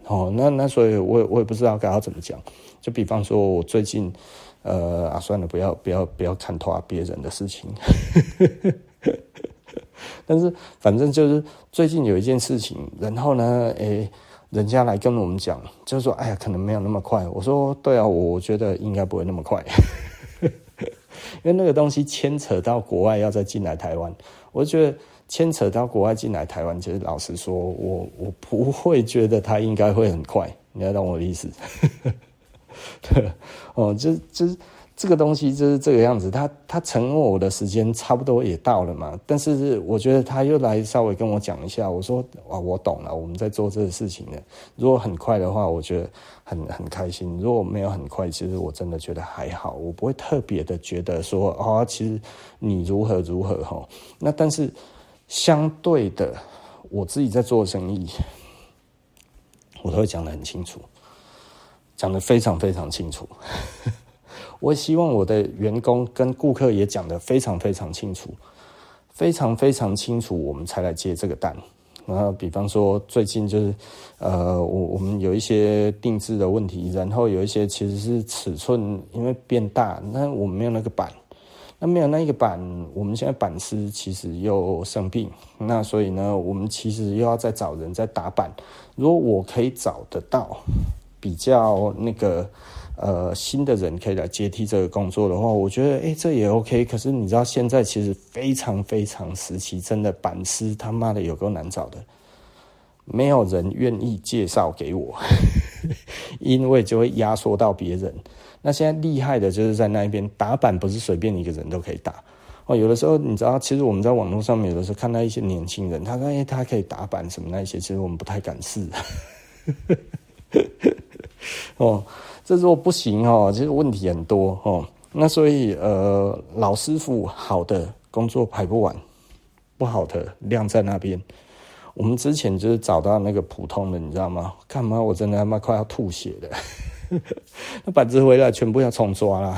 哦。那那所以我也我也不知道该要怎么讲。就比方说，我最近，呃啊，算了，不要不要不要看透别人的事情。但是反正就是最近有一件事情，然后呢，诶，人家来跟我们讲，就是说，哎呀，可能没有那么快。我说，对啊，我觉得应该不会那么快。因为那个东西牵扯到国外要再进来台湾，我觉得牵扯到国外进来台湾，其实老实说，我我不会觉得它应该会很快，你要懂我的意思。对，哦，就就是这个东西就是这个样子，他他承诺我的时间差不多也到了嘛，但是我觉得他又来稍微跟我讲一下，我说啊，我懂了，我们在做这个事情了。如果很快的话，我觉得很很开心；如果没有很快，其实我真的觉得还好，我不会特别的觉得说啊、哦，其实你如何如何哈。那但是相对的，我自己在做生意，我都会讲得很清楚。讲得非常非常清楚我希望我的员工跟顾客也讲得非常非常清楚非常非常清楚我们才来接这个单。然后比方说最近就是呃我我们有一些定制的问题，然后有一些其实是尺寸因为变大，那我们没有那个版，那没有那一个版，我们现在版师其实又生病，那所以呢我们其实又要再找人再打版。如果我可以找得到比较那个呃新的人可以来接替这个工作的话，我觉得哎、欸、这也 OK。 可是你知道现在其实非常非常时期，真的版师他妈的有够难找的，没有人愿意介绍给我因为就会压缩到别人。那现在厉害的就是在那边打版不是随便一个人都可以打哦，有的时候你知道其实我们在网络上面有的时候看到一些年轻人，他说哎、欸、他可以打版什么那些，其实我们不太敢试哦，这如果不行哦，其实问题很多哦。那所以呃，老师傅好的工作排不完，不好的量在那边。我们之前就是找到那个普通的，你知道吗？干嘛我真的他妈快要吐血了。那板子回来全部要重抓啦。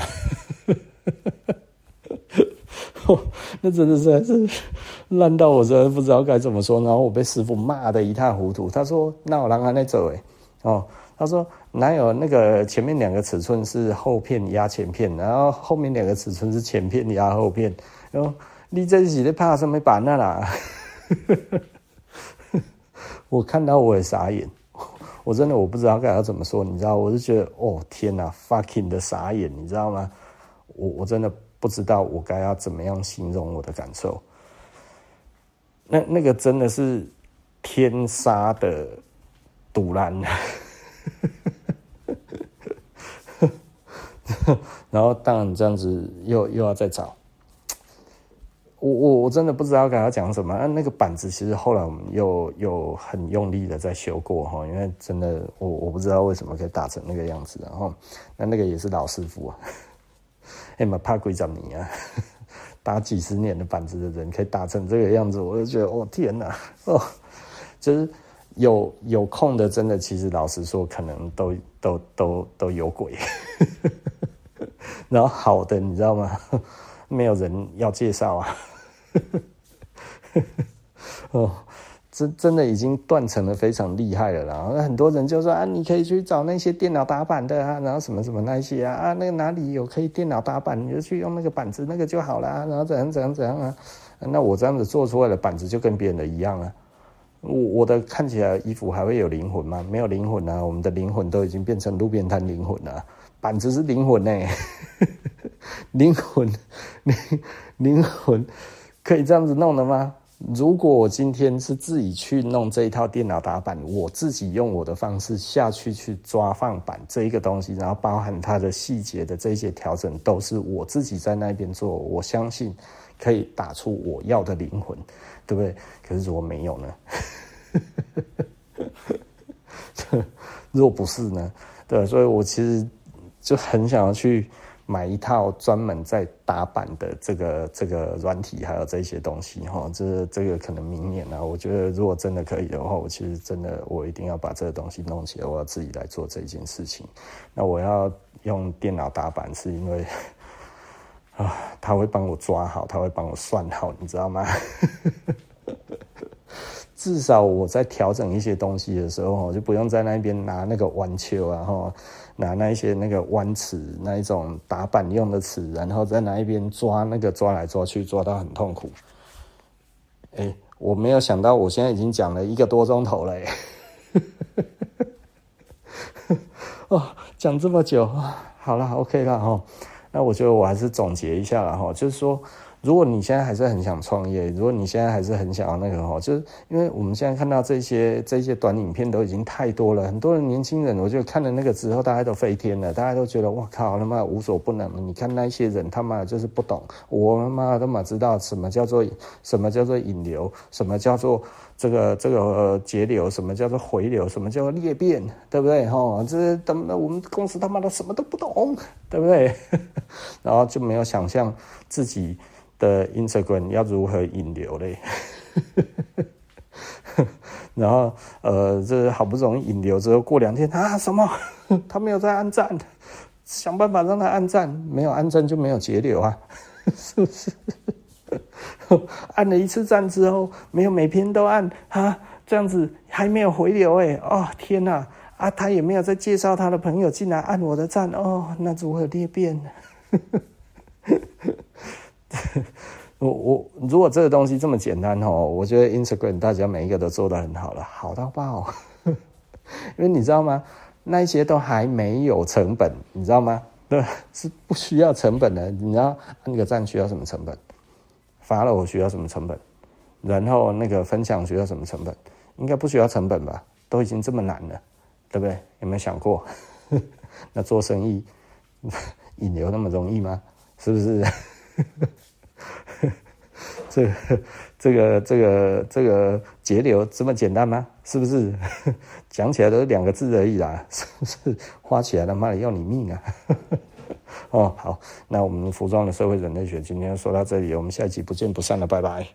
哦、那真的是是烂到我真的不知道该怎么说，然后我被师傅骂得一塌糊涂。他说：“那我让他那走哎。”哦，他说哪有那个前面两个尺寸是后片压前片，然后后面两个尺寸是前片压后片，然后你这是在怕什么版啊啦？我看到我也傻眼，我真的我不知道该要怎么说，你知道，我是觉得哦天哪 ，fucking 的傻眼，你知道吗？我我真的不知道我该要怎么样形容我的感受。那那个真的是天杀的。堵烂然后当然这样子又又要再找我我我真的不知道跟他讲什么、啊、那个板子其实后来我们又又很用力的在修过哈，因为真的我我不知道为什么可以打成那个样子，然后那那个也是老师傅啊，哎妈怕鬼长你啊，打几十年的板子的人可以打成这个样子，我就觉得哦天哪、啊、哦，就是。有有空的，真的，其实老实说，可能都都都都有鬼。然后好的，你知道吗？没有人要介绍啊。哦，这真的已经断层的非常厉害了啦。很多人就说啊，你可以去找那些电脑打板的啊，然后什么什么那些啊啊，那个哪里有可以电脑打板，你就去用那个板子那个就好啦，然后怎样怎样怎样啊。那我这样子做出来的板子就跟别人的一样啊。我我的看起来衣服还会有灵魂吗？没有灵魂啊！我们的灵魂都已经变成路边摊灵魂了，板子是灵魂呢、欸，灵魂，灵灵魂可以这样子弄的吗？如果我今天是自己去弄这一套电脑打板，我自己用我的方式下去去抓放板这一个东西，然后包含它的细节的这些调整，都是我自己在那边做，我相信。可以打出我要的灵魂，对不对？可是如果没有呢？如果不是呢？对，所以我其实就很想要去买一套专门在打版的这个这个软体，还有这些东西哈。这这个可能明年啊，我觉得如果真的可以的话，我其实真的我一定要把这个东西弄起来，我要自己来做这件事情。那我要用电脑打版，是因为啊，他会帮我抓好，他会帮我算好，你知道吗？至少我在调整一些东西的时候，就不用在那边拿那个弯球啊，哈，拿那一些那个弯尺那一种打板用的尺，然后在那一边抓那个抓来抓去，抓到很痛苦。哎、欸，我没有想到，我现在已经讲了一个多钟头了、欸，哎，哦，讲这么久，好啦 OK 啦哈。那我觉得我还是总结一下啦哈，就是说。如果你现在还是很想创业，如果你现在还是很想要那个哈，就是因为我们现在看到这些这些短影片都已经太多了，很多人年轻人，我觉得看了那个之后，大家都飞天了，大家都觉得哇靠，他妈无所不能了。你看那些人他妈就是不懂，我他妈他妈知道什么叫做什么叫做引流，什么叫做这个这个节流，什么叫做回流，什么叫做裂变，对不对哈？这他妈我们公司他妈的什么都不懂，对不对？然后就没有想象自己。的 Instagram 要如何引流嘞？然后呃，这好不容易引流之后，过两天啊，什么他没有在按赞，想办法让他按赞，没有按赞就没有节流啊，是不是？按了一次赞之后，没有每篇都按啊，这样子还没有回流哎、欸，哦天哪、啊，啊他也没有在介绍他的朋友进来按我的赞哦，那如何裂变？我我如果这个东西这么简单哦，我觉得 Instagram 大家每一个都做得很好了，好到爆。因为你知道吗？那一些都还没有成本，你知道吗？对，是不需要成本的。你知道按个赞需要什么成本？发了我需要什么成本？然后那个分享需要什么成本？应该不需要成本吧？都已经这么难了，对不对？有没有想过？那做生意引流那么容易吗？是不是？这个这个这个这个节流这么简单吗？是不是？讲起来都是两个字而已啦，是不是？花起来他妈的要你命啊！哦，好，那我们服装的社会人类学今天说到这里，我们下一集不见不散了，拜拜。